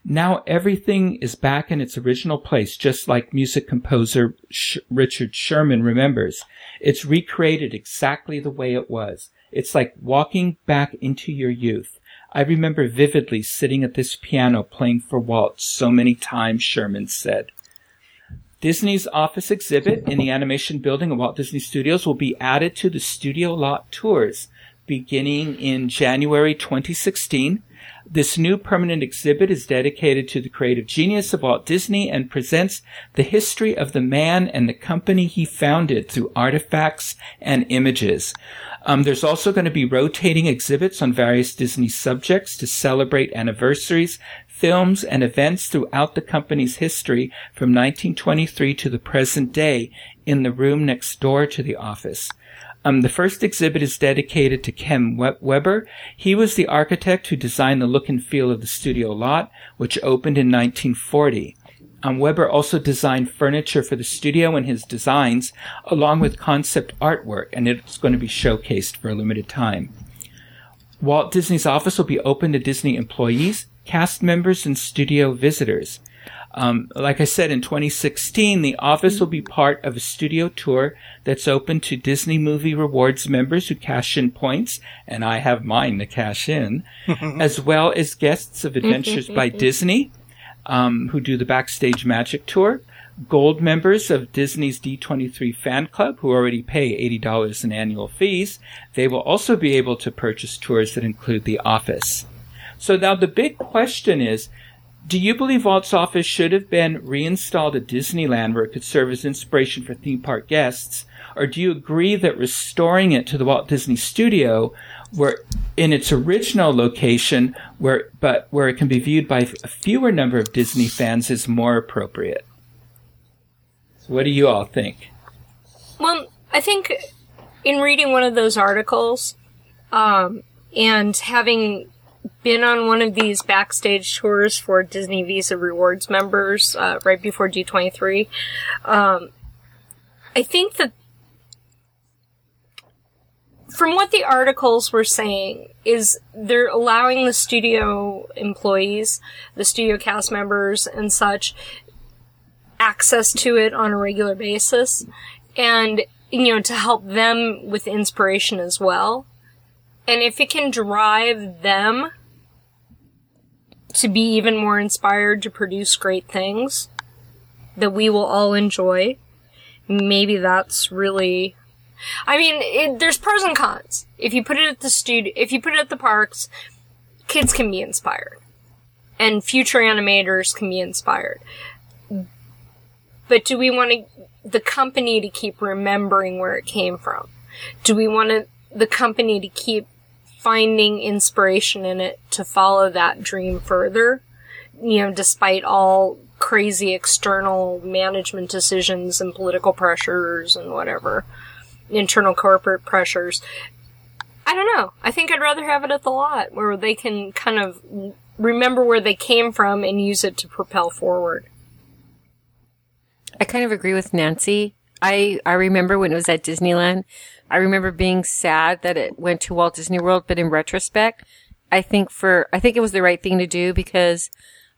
Now everything is back in its original place, just like music composer Sh- Richard Sherman remembers. It's recreated exactly the way it was. It's like walking back into your youth. I remember vividly sitting at this piano playing for Walt so many times, Sherman said. Disney's office exhibit in the animation building at Walt Disney Studios will be added to the studio lot tours beginning in January twenty sixteen. This new permanent exhibit is dedicated to the creative genius of Walt Disney and presents the history of the man and the company he founded through artifacts and images. Um, there's also going to be rotating exhibits on various Disney subjects to celebrate anniversaries, films, and events throughout the company's history from nineteen twenty-three to the present day in the room next door to the office. Um, the first exhibit is dedicated to Ken Weber. He was the architect who designed the look and feel of the studio lot, which opened in nineteen forty. Um, Weber also designed furniture for the studio and his designs, along with concept artwork, and it's going to be showcased for a limited time. Walt Disney's office will be open to Disney employees, cast members, and studio visitors. Um, like I said, in twenty sixteen, the office will be part of a studio tour that's open to Disney Movie Rewards members who cash in points, and I have mine to cash in, as well as guests of Adventures by Disney, um, who do the Backstage Magic Tour, gold members of Disney's D twenty-three fan club who already pay eighty dollars in annual fees. They will also be able to purchase tours that include the office. So now the big question is, do you believe Walt's office should have been reinstalled at Disneyland where it could serve as inspiration for theme park guests? Or do you agree that restoring it to the Walt Disney Studio where in its original location, where but where it can be viewed by a fewer number of Disney fans is more appropriate? So what do you all think? Well, I think in reading one of those articles um, and having been on one of these backstage tours for Disney Visa Rewards members uh, right before D twenty-three. Um, I think that from what the articles were saying is they're allowing the studio employees, the studio cast members and such, access to it on a regular basis and, you know, to help them with inspiration as well. And if it can drive them to be even more inspired to produce great things that we will all enjoy, maybe that's really... I mean, it, there's pros and cons. If you put it at the studio, if you put it at the parks, kids can be inspired. And future animators can be inspired. But do we want to, the company to keep remembering where it came from? Do we want to, the company to keep finding inspiration in it to follow that dream further, you know, despite all crazy external management decisions and political pressures and whatever, internal corporate pressures. I don't know. I think I'd rather have it at the lot where they can kind of remember where they came from and use it to propel forward. I kind of agree with Nancy. I, I remember when it was at Disneyland, I remember being sad that it went to Walt Disney World, but in retrospect, I think for, I think it was the right thing to do because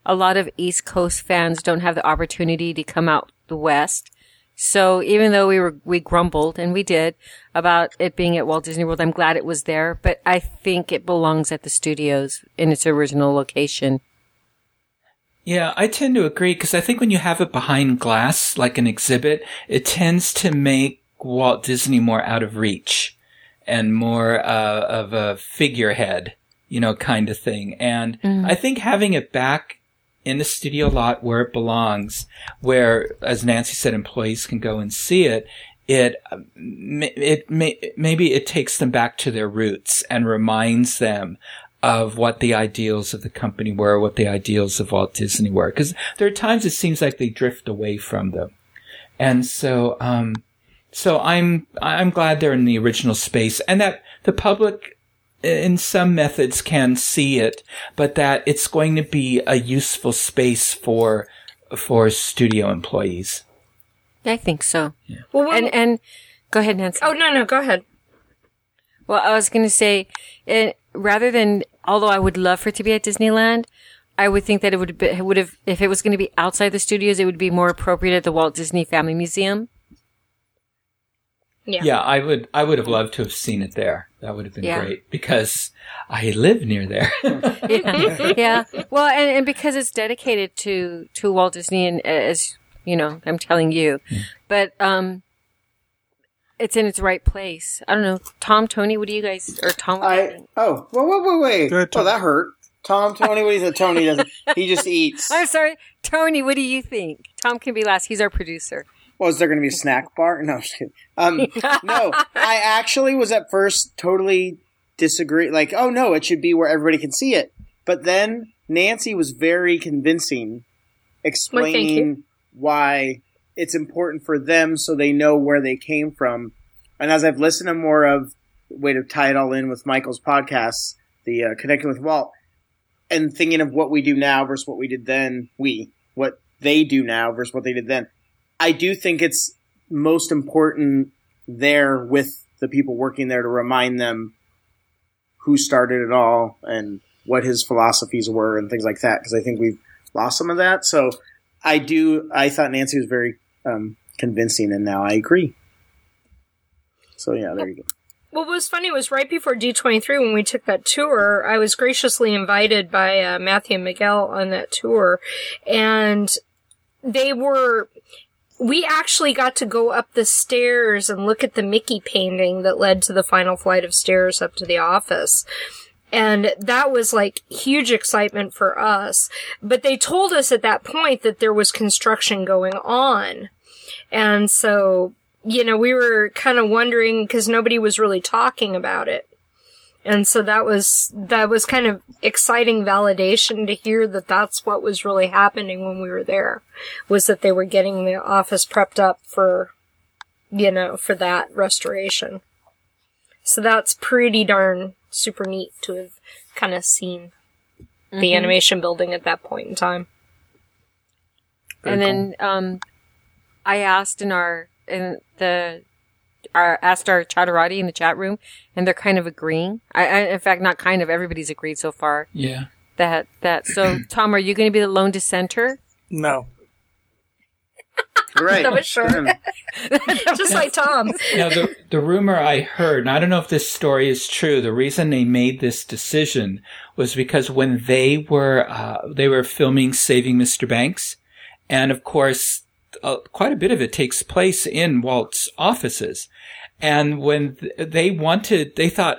a lot of East Coast fans don't have the opportunity to come out the West. So even though we were, we grumbled and we did about it being at Walt Disney World, I'm glad it was there, but I think it belongs at the studios in its original location. Yeah, I tend to agree because I think when you have it behind glass, like an exhibit, it tends to make Walt Disney more out of reach and more uh, of a figurehead, you know, kind of thing. And mm. I think having it back in the studio lot where it belongs, where, as Nancy said, employees can go and see it, it, it, it maybe it takes them back to their roots and reminds them of what the ideals of the company were, what the ideals of Walt Disney were. Because there are times it seems like they drift away from them. And so... um So I'm, I'm glad they're in the original space and that the public in some methods can see it, but that it's going to be a useful space for, for studio employees. I think so. Yeah. Well, well, and, and go ahead, Nancy. Oh, no, no, go ahead. Well, I was going to say, it, rather than, although I would love for it to be at Disneyland, I would think that it would be, would have, if it was going to be outside the studios, it would be more appropriate at the Walt Disney Family Museum. Yeah. yeah, I would I would have loved to have seen it there. That would have been yeah. great because I live near there. yeah. yeah. Well, and, and because it's dedicated to, to Walt Disney, and as you know, I'm telling you, yeah. but um, it's in its right place. I don't know. Tom, Tony, what do you guys, or Tom? I, oh, whoa, whoa, whoa, wait. Well, that hurt. Tom, Tony, what do you think? Tony doesn't. He just eats. I'm sorry. Tony, what do you think? Tom can be last. He's our producer. Well, is there going to be a snack bar? No, I'm just kidding. Um, no, I actually was at first totally disagree. Like, oh, no, it should be where everybody can see it. But then Nancy was very convincing, explaining well, why it's important for them so they know where they came from. And as I've listened to more of the way to tie it all in with Michael's podcast, the uh, Connecting with Walt, and thinking of what we do now versus what we did then, we, what they do now versus what they did then. I do think it's most important there with the people working there to remind them who started it all and what his philosophies were and things like that, because I think we've lost some of that. So I do – I thought Nancy was very um, convincing, and now I agree. So, yeah, there you go. What was funny was right before D twenty-three, when we took that tour, I was graciously invited by uh, Matthew and Miguel on that tour, and they were – we actually got to go up the stairs and look at the Mickey painting that led to the final flight of stairs up to the office. And that was, like, huge excitement for us. But they told us at that point that there was construction going on. And so, you know, we were kind of wondering because nobody was really talking about it. And so that was that was kind of exciting validation to hear that that's what was really happening when we were there, was that they were getting the office prepped up for, you know, for that restoration. So that's pretty darn super neat to have kind of seen mm-hmm. the animation building at that point in time. Very and cool. Then um, I asked in our in the our asked our Chatterati in the chat room, and they're kind of agreeing. I, I in fact, not kind of, everybody's agreed so far. Yeah. That that. So Tom, are you going to be the lone dissenter? No. Right. That was short. Just like Tom. Now, the, the rumor I heard, and I don't know if this story is true, the reason they made this decision was because when they were uh, they were filming Saving Mister Banks, and of course, uh, quite a bit of it takes place in Walt's offices. And when th- they wanted, they thought,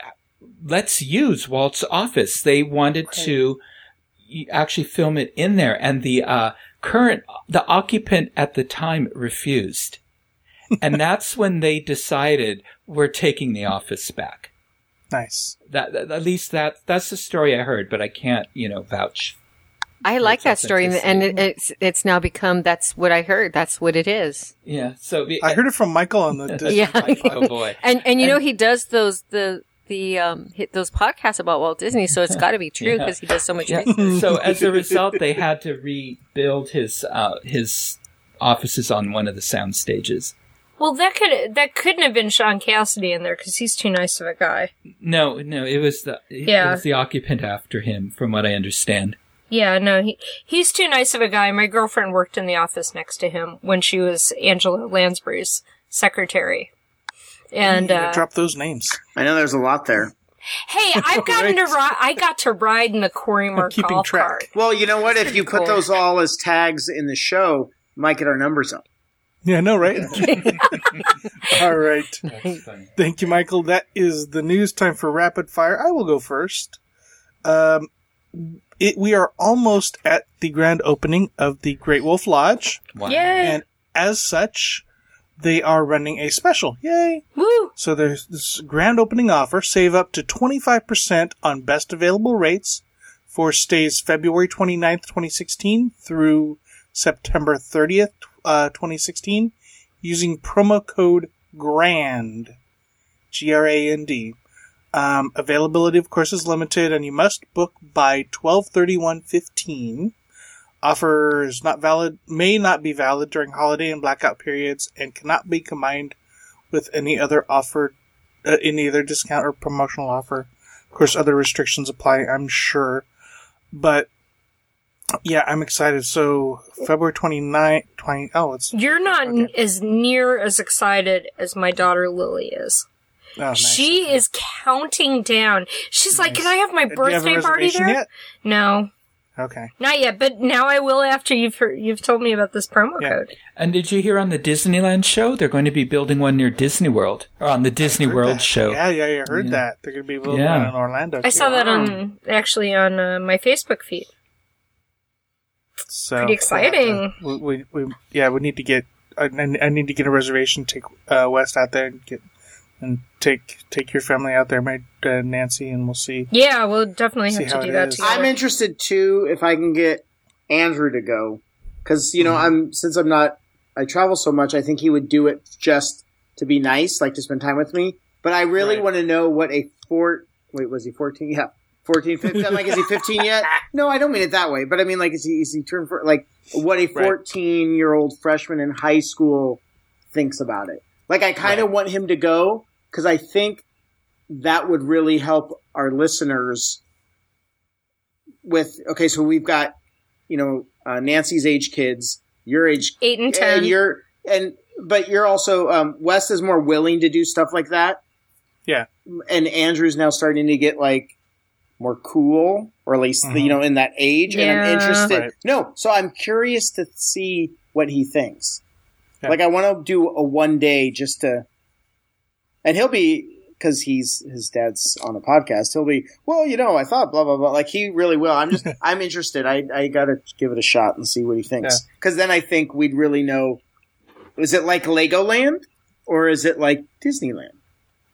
let's use Walt's office. They wanted okay. to actually film it in there, and the uh, current the occupant at the time refused, and that's when they decided we're taking the office back. Nice. That at least that that's the story I heard, but I can't you know vouch. I like that story, and it, it's it's now become that's what I heard. That's what it is. Yeah. So I uh, heard it from Michael on the Disney yeah. Michael, oh boy. And and you and, know he does those the. the um hit those podcasts about Walt Disney, so it's got to be true because yeah. he does so much research. So as a result, they had to rebuild his uh his offices on one of the sound stages. Well, that could that couldn't have been Sean Cassidy in there because he's too nice of a guy. No, no, it was the yeah. it was the occupant after him, from what I understand. Yeah, no, he he's too nice of a guy. My girlfriend worked in the office next to him when she was Angela Lansbury's secretary. And uh, drop those names. I know there's a lot there. Hey, I've gotten right. to ri- I got to ride in the Cory Markall golf cart. Well, you know what? If you put those all as tags in the show, we might get our numbers up. Yeah, I know, right? All right. Thank you, Michael. That is the news. Time for rapid fire. I will go first. Um, it, we are almost at the grand opening of the Great Wolf Lodge. Wow. Yay. And as such, they are running a special. Yay! Woo! So there's this grand opening offer. Save up to twenty-five percent on best available rates for stays February twenty-ninth, twenty sixteen through September thirtieth, uh, twenty sixteen using promo code GRAND. G R A N D. Um, availability, of course, is limited, and you must book by twelve thirty-one fifteen. Offers not valid, may not be valid during holiday and blackout periods, and cannot be combined with any other offer, uh, any other discount or promotional offer. Of course, other restrictions apply, I'm sure. But yeah, I'm excited. So February twenty-ninth, twenty. Oh, it's you're not okay. n- as near as excited as my daughter Lily is. Oh, nice. She okay. is counting down. She's nice. Like, "Can I have my birthday party there?" Yet? No. Okay. Not yet, but now I will after you've heard, you've told me about this promo yeah. code. And did you hear on the Disneyland show they're going to be building one near Disney World or on the Disney World that. show? Yeah, yeah, I heard yeah. that they're going to be building yeah. one in Orlando. Too. I saw that on actually on uh, my Facebook feed. So, pretty exciting. Uh, we, we, we yeah we need to get I, I need to get a reservation. Take uh, Wes out there and get. And take take your family out there, my uh, Nancy, and we'll see. Yeah, we'll definitely have to do that together. I'm interested too if I can get Andrew to go, because you know mm-hmm. I'm since I'm not I travel so much. I think he would do it just to be nice, like to spend time with me. But I really right. want to know what a four. Wait, was he fourteen? Yeah, fourteen, fifteen. I'm like, is he fifteen yet? No, I don't mean it that way. But I mean, like, is he is he turned for like what a fourteen right. year old freshman in high school thinks about it. Like, I kind of right. want him to go because I think that would really help our listeners with, okay, so we've got, you know, uh, Nancy's age kids, your age. Eight and ten. And you're, and, but you're also, um, Wes is more willing to do stuff like that. Yeah. And Andrew's now starting to get, like, more cool, or at least, mm-hmm. you know, in that age. Yeah. And I'm interested. Right. No, so I'm curious to see what he thinks. Like, I want to do a one day just to – and he'll be – because he's his dad's on a podcast. He'll be, well, you know, I thought blah, blah, blah. Like, he really will. I'm just – I'm interested. I, I got to give it a shot and see what he thinks. Because yeah. then I think we'd really know – is it like Legoland or is it like Disneyland?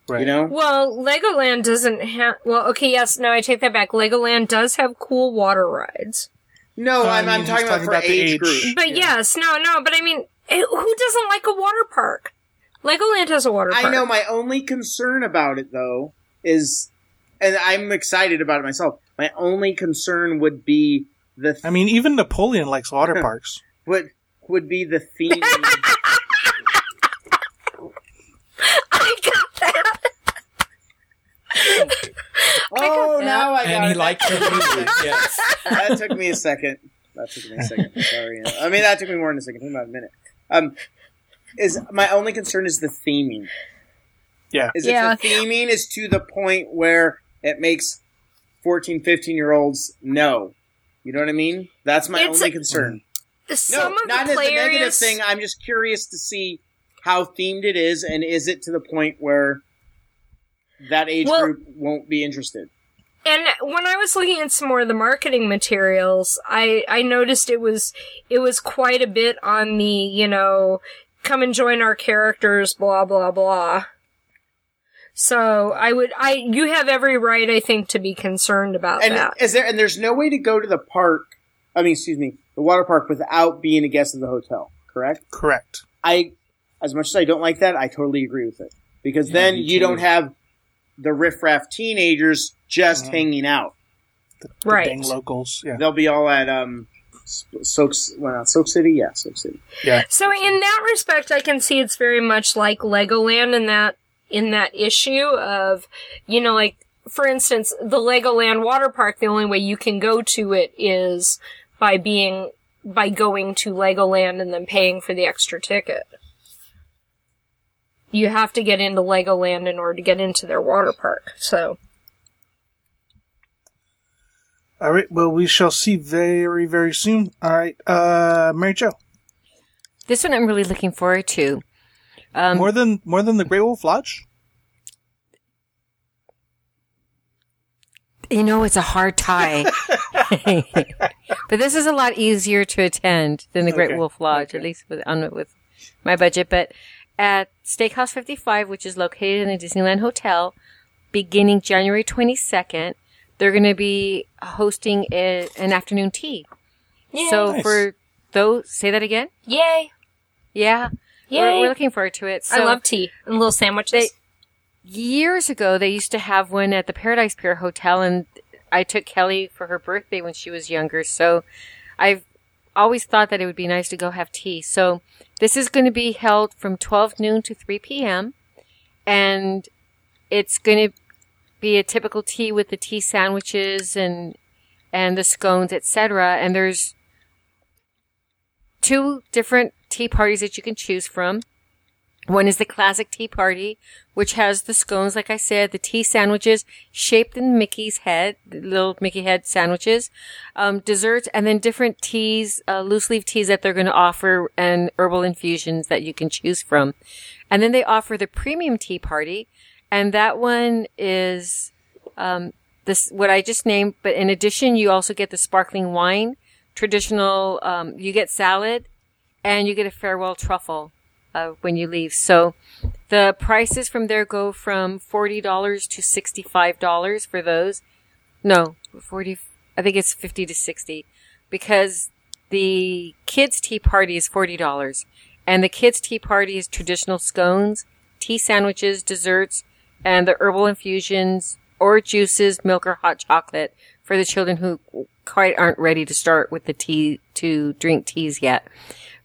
Right. You know? Well, Legoland doesn't have – well, okay, yes. No, I take that back. Legoland does have cool water rides. No, um, I'm, I'm talking, talking about for about age, age group. But yeah. yes. No, no. But I mean – who doesn't like a water park? Legoland has a water park. I know. My only concern about it, though, is, and I'm excited about it myself, my only concern would be the... Th- I mean, even Napoleon likes water parks. Would, would be the theme... I got that! Oh, now I got it. And he likes the music, yes. That took me a second. That took me a second. I'm sorry. I mean, that took me more than a second. About a minute. Um, is my only concern is the theming. Yeah. Is yeah. if the theming is to the point where it makes fourteen, fifteen year olds know. You know what I mean? That's my it's only a, concern. Some no, of not the as players... a negative thing. I'm just curious to see how themed it is, and is it to the point where that age well, group won't be interested. And when I was looking at some more of the marketing materials, I, I noticed it was it was quite a bit on the, you know, come and join our characters, blah, blah, blah. So I would I you have every right, I think, to be concerned about and that. Is there and there's no way to go to the park I mean, excuse me, the water park without being a guest of the hotel, correct? Correct. I as much as I don't like that, I totally agree with it. Because yeah, then you too. don't have the riffraff teenagers just mm-hmm. hanging out. The, the right. dang locals. Yeah. They'll be all at um, Soak, well, not Soak City? Yeah, Soak City. Yeah. So in that respect, I can see it's very much like Legoland in that, in that issue of, you know, like, for instance, the Legoland water park, the only way you can go to it is by being, by going to Legoland and then paying for the extra ticket. You have to get into Legoland in order to get into their water park, so... All right, well, we shall see very, very soon. All right, uh, Mary Jo. This one I'm really looking forward to. Um, more than more than the Grey Wolf Lodge? You know, it's a hard tie. But this is a lot easier to attend than the Great okay. Wolf Lodge, okay. at least with, on, with my budget. But at Steakhouse fifty-five, which is located in the Disneyland Hotel, beginning January twenty-second, they're going to be hosting a, an afternoon tea. Yay. So nice. For those, say that again? Yay. Yeah. Yay. We're, we're looking forward to it. So I love tea and little sandwiches. They, years ago, they used to have one at the Paradise Pier Hotel, and I took Kelly for her birthday when she was younger. So I've always thought that it would be nice to go have tea. So this is going to be held from twelve noon to three p.m., and it's going to be a typical tea with the tea sandwiches and and the scones, et cetera. And there's two different tea parties that you can choose from. One is the classic tea party, which has the scones, like I said, the tea sandwiches shaped in Mickey's head, little Mickey head sandwiches, um, desserts, and then different teas, uh, loose leaf teas that they're going to offer and herbal infusions that you can choose from. And then they offer the premium tea party. And that one is, um, this, what I just named. But in addition, you also get the sparkling wine, traditional, um, you get salad, and you get a farewell truffle. Uh, when you leave. So the prices from there go from forty dollars to sixty-five dollars for those. No, forty, I think it's fifty to sixty, because the kids' tea party is forty dollars, and the kids' tea party is traditional scones, tea sandwiches, desserts, and the herbal infusions or juices, milk or hot chocolate for the children who quite aren't ready to start with the tea, to drink teas yet.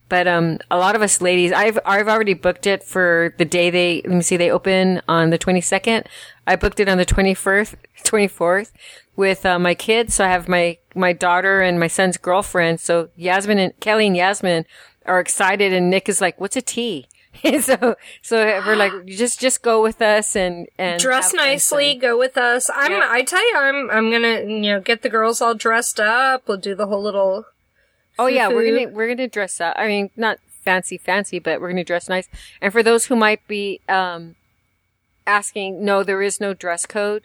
But, um, a lot of us ladies, I've, I've already booked it for the day they, let me see, they open on the twenty-second. I booked it on the twenty-first, twenty-fourth with uh, my kids. So I have my, my daughter and my son's girlfriend. So Yasmin and Kelly and Yasmin are excited, and Nick is like, what's a tea? so, so we're like, just, just go with us and, and dress nicely. And go with us. I'm, yeah. I tell you, I'm, I'm gonna, you know, get the girls all dressed up. We'll do the whole little, oh yeah, we're gonna we're gonna dress up. I mean, not fancy, fancy, but we're gonna dress nice. And for those who might be um, asking, no, there is no dress code,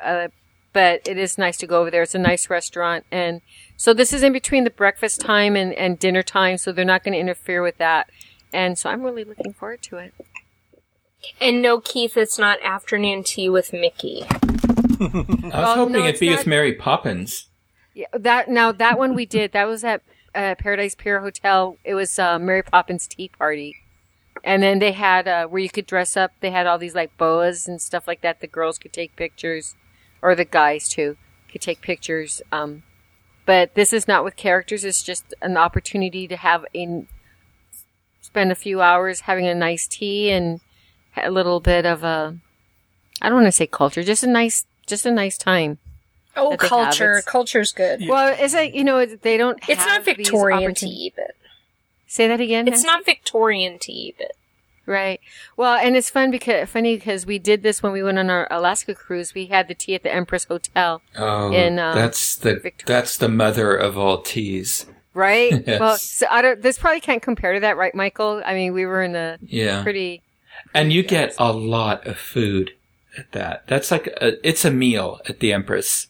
uh, but it is nice to go over there. It's a nice restaurant, and so this is in between the breakfast time and, and dinner time, so they're not going to interfere with that. And so I'm really looking forward to it. And no, Keith, it's not afternoon tea with Mickey. I was well, hoping no, it'd be not- with Mary Poppins. Yeah, that now that one we did. That was at. Uh, Paradise Pier Hotel. It was uh, Mary Poppins tea party, and then they had uh, where you could dress up. They had all these like boas and stuff like that. The girls could take pictures, or the guys too could take pictures. Um, but this is not with characters. It's just an opportunity to have in spend a few hours having a nice tea and a little bit of a. I don't want to say culture. Just a nice, just a nice time. Oh, culture. Culture's good. Yeah. Well, it's like, you know, they don't have It's not Victorian tea, but... Say that again? It's Nancy? Not Victorian tea, but... Right. Well, and it's fun because funny because we did this when we went on our Alaska cruise. We had the tea at the Empress Hotel. Oh, in, um, that's the Victoria. That's the mother of all teas. Right? Yes. Well, so I don't, this probably can't compare to that, right, Michael? I mean, we were in a yeah. pretty... And you get a lot of food at that. That's like... A, it's a meal at the Empress.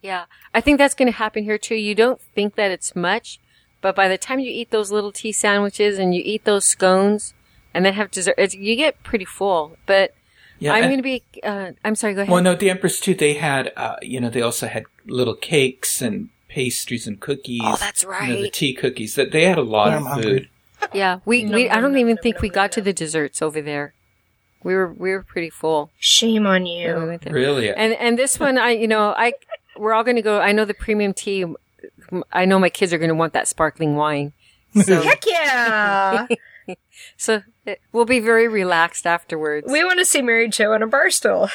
Yeah, I think that's going to happen here too. You don't think that it's much, but by the time you eat those little tea sandwiches and you eat those scones and then have dessert, it's, you get pretty full. But yeah, I'm going to be, uh, I'm sorry, go ahead. Well, no, the Empress too, they had, uh, you know, they also had little cakes and pastries and cookies. Oh, that's right. You know, the tea cookies. That They had a lot yeah, of I'm food. Hungry. Yeah, we, no, we I don't no, even no, think no, we no, got no. to the desserts over there. We were we were pretty full. Shame on you. We really? And, and this one, I you know, I... We're all going to go. I know the premium tea. I know my kids are going to want that sparkling wine. So. Heck yeah! So it, we'll be very relaxed afterwards. We want to see Mary Jo on a bar stool.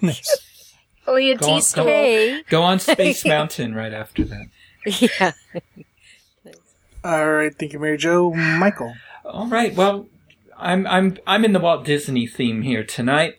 Nice. Only a go tea on, stool. Go on, go on Space Mountain right after that. Yeah. All right. Thank you, Mary Jo. Michael. All right. Well, I'm I'm I'm in the Walt Disney theme here tonight.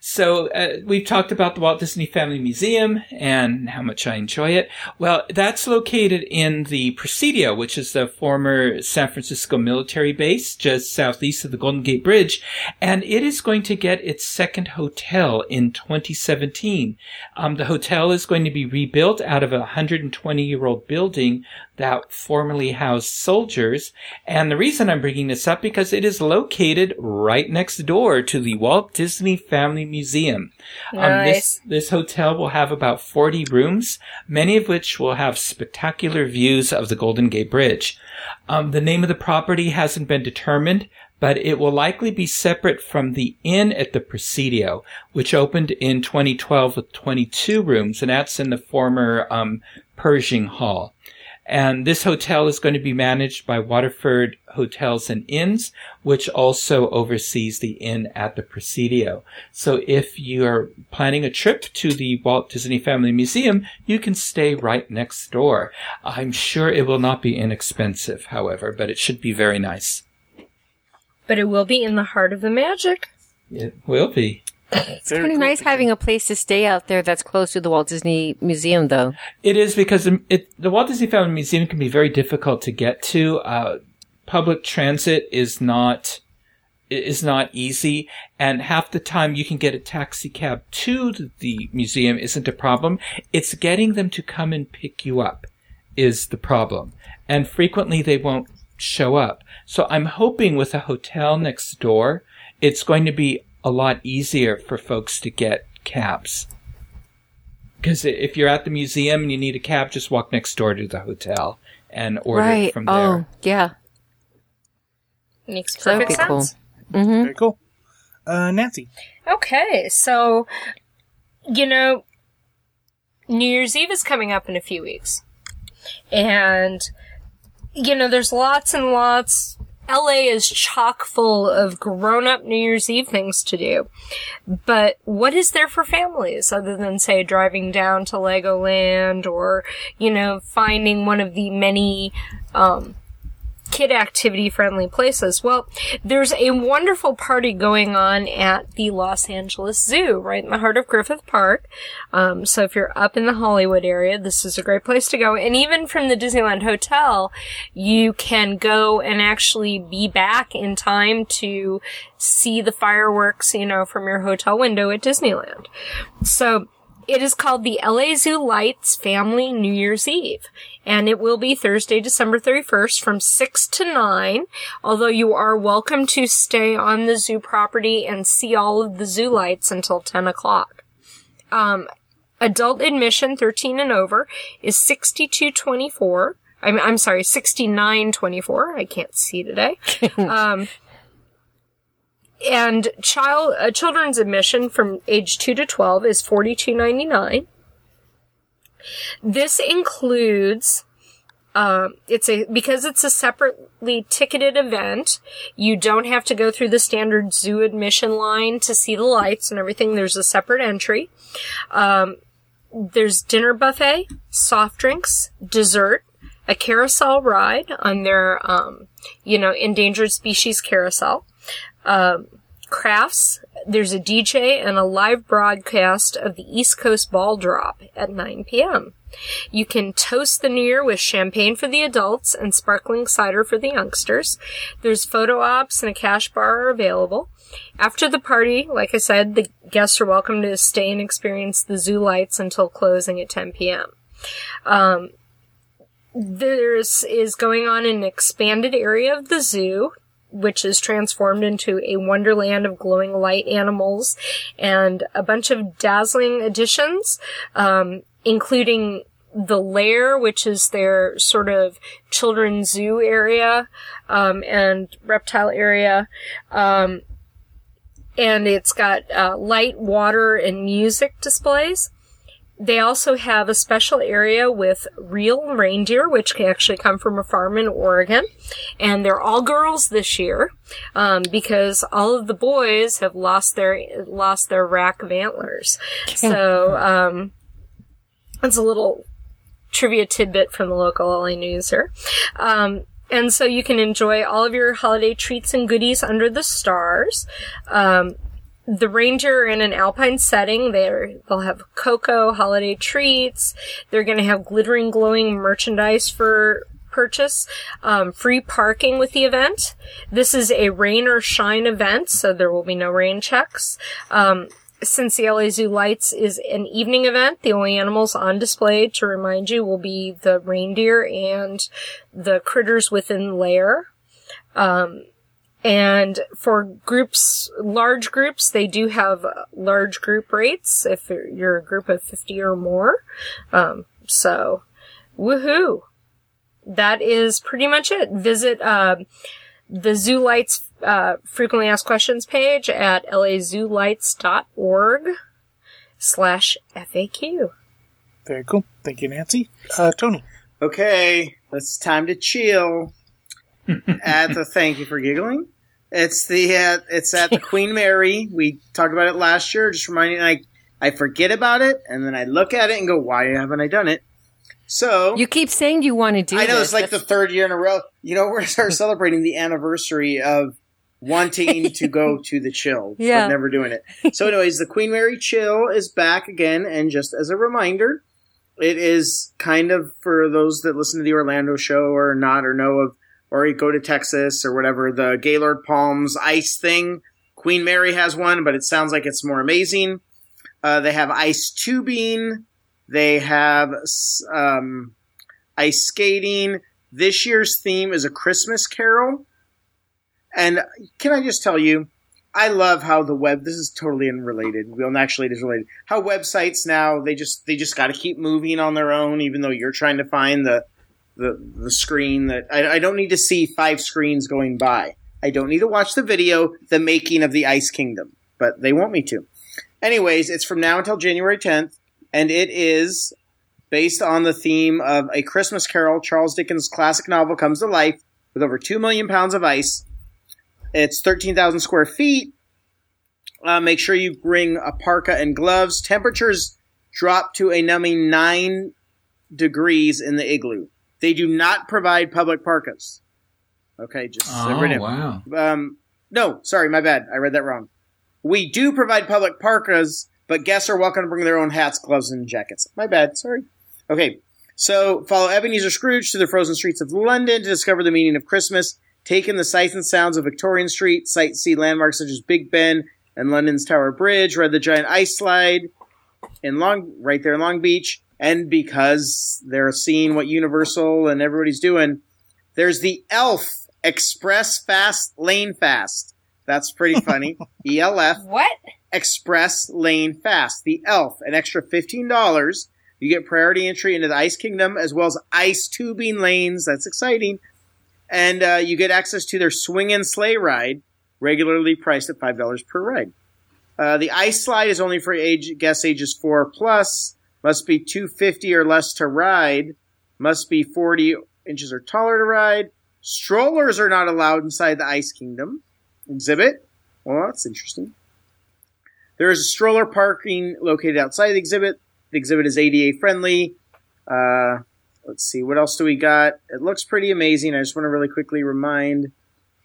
So uh, we've talked about the Walt Disney Family Museum and how much I enjoy it. Well, that's located in the Presidio, which is the former San Francisco military base just southeast of the Golden Gate Bridge. And it is going to get its second hotel in twenty seventeen. Um, the hotel is going to be rebuilt out of a one hundred twenty-year-old building that formerly housed soldiers. And the reason I'm bringing this up because it is located right next door to the Walt Disney Family Museum. Nice. Um, this, this hotel will have about forty rooms, many of which will have spectacular views of the Golden Gate Bridge. Um, the name of the property hasn't been determined, but it will likely be separate from the Inn at the Presidio, which opened in twenty twelve with twenty-two rooms, and that's in the former um, Pershing Hall. And this hotel is going to be managed by Waterford Hotels and Inns, which also oversees the Inn at the Presidio. So if you're planning a trip to the Walt Disney Family Museum, you can stay right next door. I'm sure it will not be inexpensive, however, but it should be very nice. But it will be in the heart of the magic. It will be. It's kind of nice having a place to stay out there that's close to the Walt Disney Museum, though. It is, because it, the Walt Disney Family Museum can be very difficult to get to. Uh, public transit is not is not easy, and half the time you can get a taxi cab to the museum isn't a problem. It's getting them to come and pick you up is the problem, and frequently they won't show up. So I'm hoping with a hotel next door, it's going to be a lot easier for folks to get cabs. Because if you're at the museum and you need a cab, just walk next door to the hotel and order right. it from there. Oh, yeah. Makes perfect sense. Cool. Mm-hmm. Very cool. Uh, Nancy. Okay, so, you know, New Year's Eve is coming up in a few weeks. And, you know, there's lots and lots. L A is chock full of grown-up New Year's Eve things to do. But what is there for families other than, say, driving down to Legoland or, you know, finding one of the many um kid activity-friendly places? Well, there's a wonderful party going on at the Los Angeles Zoo, right in the heart of Griffith Park. Um, so if you're up in the Hollywood area, this is a great place to go. And even from the Disneyland Hotel, you can go and actually be back in time to see the fireworks, you know, from your hotel window at Disneyland. So it is called the L A Zoo Lights Family New Year's Eve. And it will be Thursday, December thirty-first from six to nine, although you are welcome to stay on the zoo property and see all of the zoo lights until ten o'clock. Um, adult admission, thirteen and over, is sixty-two twenty-four. I'm, I'm sorry, sixty-nine twenty-four. I can't see today. um, and child uh, children's admission from age two to twelve is forty-two ninety-nine. This includes, um, it's a, because it's a separately ticketed event, you don't have to go through the standard zoo admission line to see the lights and everything. There's a separate entry. Um, there's dinner buffet, soft drinks, dessert, a carousel ride on their, um, you know, endangered species carousel, um, crafts. There's a D J and a live broadcast of the East Coast Ball Drop at nine p.m. You can toast the new year with champagne for the adults and sparkling cider for the youngsters. There's photo ops and a cash bar are available. After the party, like I said, the guests are welcome to stay and experience the zoo lights until closing at ten p.m. Um, there's is going on an expanded area of the zoo, which is transformed into a wonderland of glowing light animals and a bunch of dazzling additions, um, including the lair, which is their sort of children's zoo area, um, and reptile area. Um, and it's got uh, light, water, and music displays. They also have a special area with real reindeer, which can actually come from a farm in Oregon. And they're all girls this year, um, because all of the boys have lost their, lost their rack of antlers. So, um, that's a little trivia tidbit from the local L A News here. Um, and so you can enjoy all of your holiday treats and goodies under the stars. Um, The reindeer are in an alpine setting. They're, they'll have cocoa, holiday treats. They're going to have glittering, glowing merchandise for purchase. Um, free parking with the event. This is a rain or shine event, so there will be no rain checks. Um, since the L A Zoo Lights is an evening event, the only animals on display, to remind you, will be the reindeer and the critters within the lair. Um, And for groups, large groups, they do have large group rates if you're a group of fifty or more. Um, so, woohoo! That is pretty much it. Visit uh, the Zoo Lights uh, frequently asked questions page at l a zoo lights dot org slash f a q. Very cool. Thank you, Nancy. Uh, Tony. Okay, it's time to chill. At the thank you for giggling. It's the uh, it's at the Queen Mary. We talked about it last year. Just reminding, I I forget about it, and then I look at it and go, "Why haven't I done it?" So you keep saying you want to do. I know this. It's like That's... the third year in a row. You know, we're start celebrating the anniversary of wanting to go to the chill, yeah. but never doing it. So anyways, the Queen Mary Chill is back again. And just as a reminder, it is kind of, for those that listen to the Orlando show or not, or know of, or go to Texas or whatever, the Gaylord Palms ice thing. Queen Mary has one, but it sounds like it's more amazing. Uh, they have ice tubing. They have um, ice skating. This year's theme is A Christmas Carol. And can I just tell you, I love how the web – this is totally unrelated. Well, actually, it is related. How websites now, they just they just got to keep moving on their own, even though you're trying to find the the, the screen. That I, I don't need to see five screens going by. I don't need to watch the video, the making of the Ice Kingdom. But they want me to. Anyways, it's from now until January tenth, and it is based on the theme of A Christmas Carol. Charles Dickens' classic novel comes to life with over two million pounds of ice. It's thirteen thousand square feet. Uh, make sure you bring a parka and gloves. Temperatures drop to a numbing nine degrees in the igloo. They do not provide public parkas. Okay, just oh, right wow. Um, no, sorry, my bad. I read that wrong. We do provide public parkas, but guests are welcome to bring their own hats, gloves, and jackets. My bad, sorry. Okay, so follow Ebenezer Scrooge to the frozen streets of London to discover the meaning of Christmas. Take in the sights and sounds of Victorian Street, sightsee landmarks such as Big Ben and London's Tower Bridge, ride the giant ice slide in Long, right there in Long Beach. And because they're seeing what Universal and everybody's doing, there's the Elf Express Fast Lane Fast. That's pretty funny. E L F. What? Express Lane Fast. The Elf. An extra fifteen dollars. You get priority entry into the Ice Kingdom as well as ice tubing lanes. That's exciting. And uh, you get access to their swing and sleigh ride, regularly priced at five dollars per ride. Uh, the ice slide is only for age, guests ages four plus, must be two hundred fifty dollars or less to ride, must be forty inches or taller to ride. Strollers are not allowed inside the Ice Kingdom exhibit. Well, that's interesting. There is a stroller parking located outside the exhibit. The exhibit is A D A friendly. Uh... Let's see. What else do we got? It looks pretty amazing. I just want to really quickly remind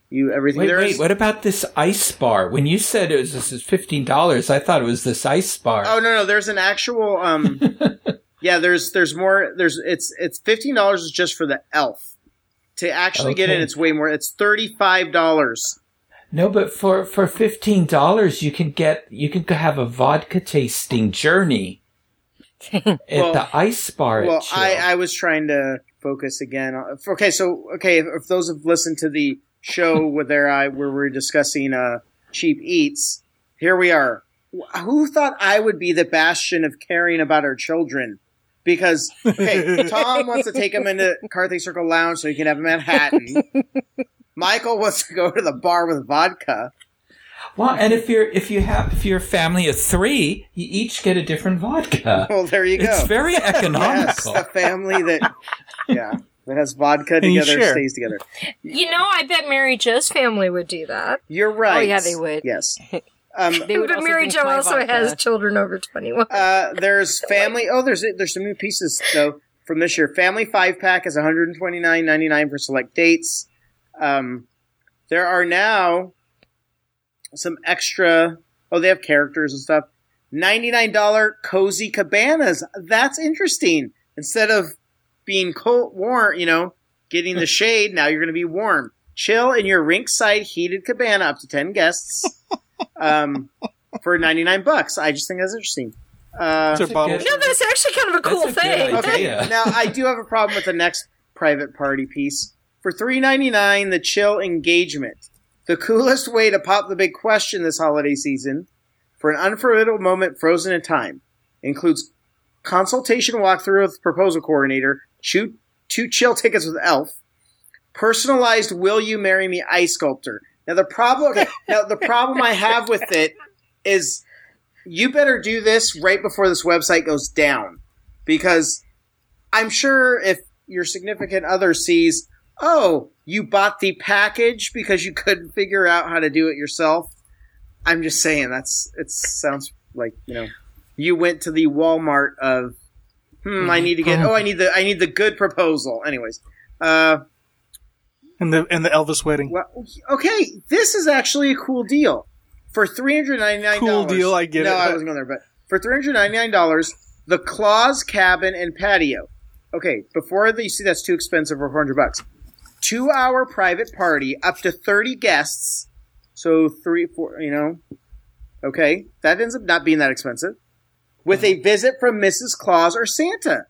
you everything. Wait, there wait. Is... What about this ice bar? When you said it was this is fifteen dollars, I thought it was this ice bar. Oh, no, no. There's an actual um, – yeah, there's there's more – There's it's it's fifteen dollars is just for the elf. To actually okay. get in, it's way more. It's thirty-five dollars. No, but for, for fifteen dollars, you can get – you can have a vodka tasting journey. At well, the ice bar. Well, I, I was trying to focus again. On, okay, so okay, if, if those have listened to the show where there I where we're discussing uh, cheap eats, here we are. Who thought I would be the bastion of caring about our children? Because okay, Tom wants to take him into Carthay Circle Lounge so he can have a Manhattan. Michael wants to go to the bar with vodka. Well, and if you're if you have if you're a family of three, you each get a different vodka. Well, there you go. It's very economical. Yes, a family that yeah that has vodka together sure? stays together. You know, I bet Mary Jo's family would do that. You're right. Oh yeah, they would. Yes, um, they would. But Mary Jo also vodka. has children over twenty-one. Uh, there's family. Oh, there's there's some new pieces though from this year. Family five pack is one hundred twenty-nine ninety-nine for select dates. Um, there are now. Some extra – oh, they have characters and stuff. ninety-nine dollars cozy cabanas. That's interesting. Instead of being cold, warm, you know, getting the shade, now you're going to be warm. Chill in your rink-side heated cabana up to ten guests um, for ninety-nine bucks. I just think that's interesting. Uh, that's good, no, that's actually kind of a cool thing. Okay. Now, I do have a problem with the next private party piece. For three ninety-nine, the chill engagement. The coolest way to pop the big question this holiday season for an unforgettable moment frozen in time includes consultation walkthrough with proposal coordinator, two, two chill tickets with Elf, personalized Will You Marry Me ice sculptor. Now the problem, okay, now the problem I have with it is you better do this right before this website goes down because I'm sure if your significant other sees, oh, you bought the package because you couldn't figure out how to do it yourself. I'm just saying that's it sounds like, you know, you went to the Walmart of hmm, I need to get oh I need the I need the good proposal. Anyways. Uh And the and the Elvis wedding. Well, okay, this is actually a cool deal. For three hundred ninety-nine dollars. Cool deal, I get no, it. No, I wasn't going there, but for three hundred ninety-nine dollars, the Claus cabin and patio. Okay, before you see that's too expensive for four hundred bucks. Two-hour private party, up to thirty guests. So three, four, you know. Okay, that ends up not being that expensive. With a visit from Missus Claus or Santa.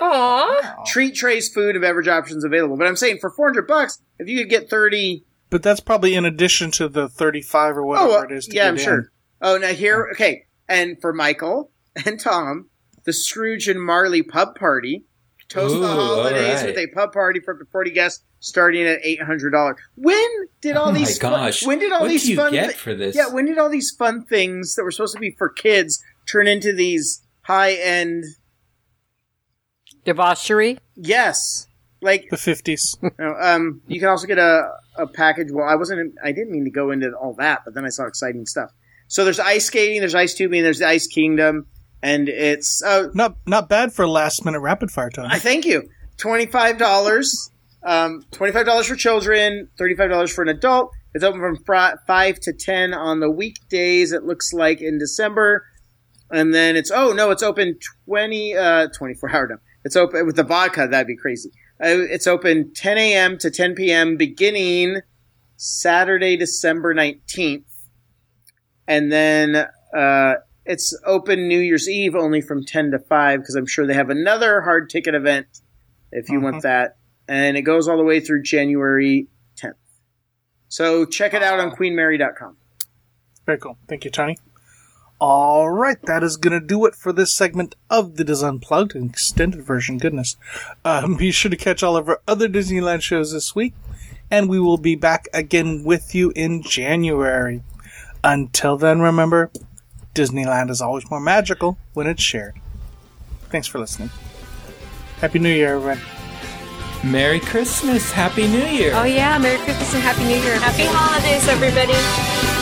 Aww. Treat trays, food, and beverage options available. But I'm saying for four hundred bucks, if you could get thirty. But that's probably in addition to the thirty-five or whatever oh, well, it is. To yeah, I'm in. Sure. Oh, now here, okay. And for Michael and Tom, the Scrooge and Marley pub party. Toast Ooh, the holidays right. with a pub party for forty guests starting at eight hundred dollars. When did all oh these my gosh. Fun, when did all what these do you fun get thi- for this? Yeah, when did all these fun things that were supposed to be for kids turn into these high-end debauchery? Yes. Like the fifties. You know, um, you can also get a, a package. Well, I wasn't. I didn't mean to go into all that, but then I saw exciting stuff. So there's ice skating, there's ice tubing, there's the Ice Kingdom, and it's uh, not not bad for last minute rapid fire time. I thank you. Twenty five dollars, um, twenty five dollars for children, thirty five dollars for an adult. It's open from fr- five to ten on the weekdays. It looks like in December, and then it's oh no, it's open twenty uh, twenty four hour now. It's open with the vodka. That'd be crazy. It's open ten a.m. to ten p.m. beginning Saturday, December nineteenth. And then uh, it's open New Year's Eve only from ten to five because I'm sure they have another hard ticket event if you uh-huh. want that. And it goes all the way through January tenth. So check it out on queen mary dot com. Very cool. Thank you, Tony. All right, that is going to do it for this segment of the DIS Unplugged, an extended version, goodness. Um, be sure to catch all of our other Disneyland shows this week, and we will be back again with you in January. Until then, remember, Disneyland is always more magical when it's shared. Thanks for listening. Happy New Year, everyone. Merry Christmas, Happy New Year. Oh, yeah, Merry Christmas and Happy New Year. Happy holidays, everybody.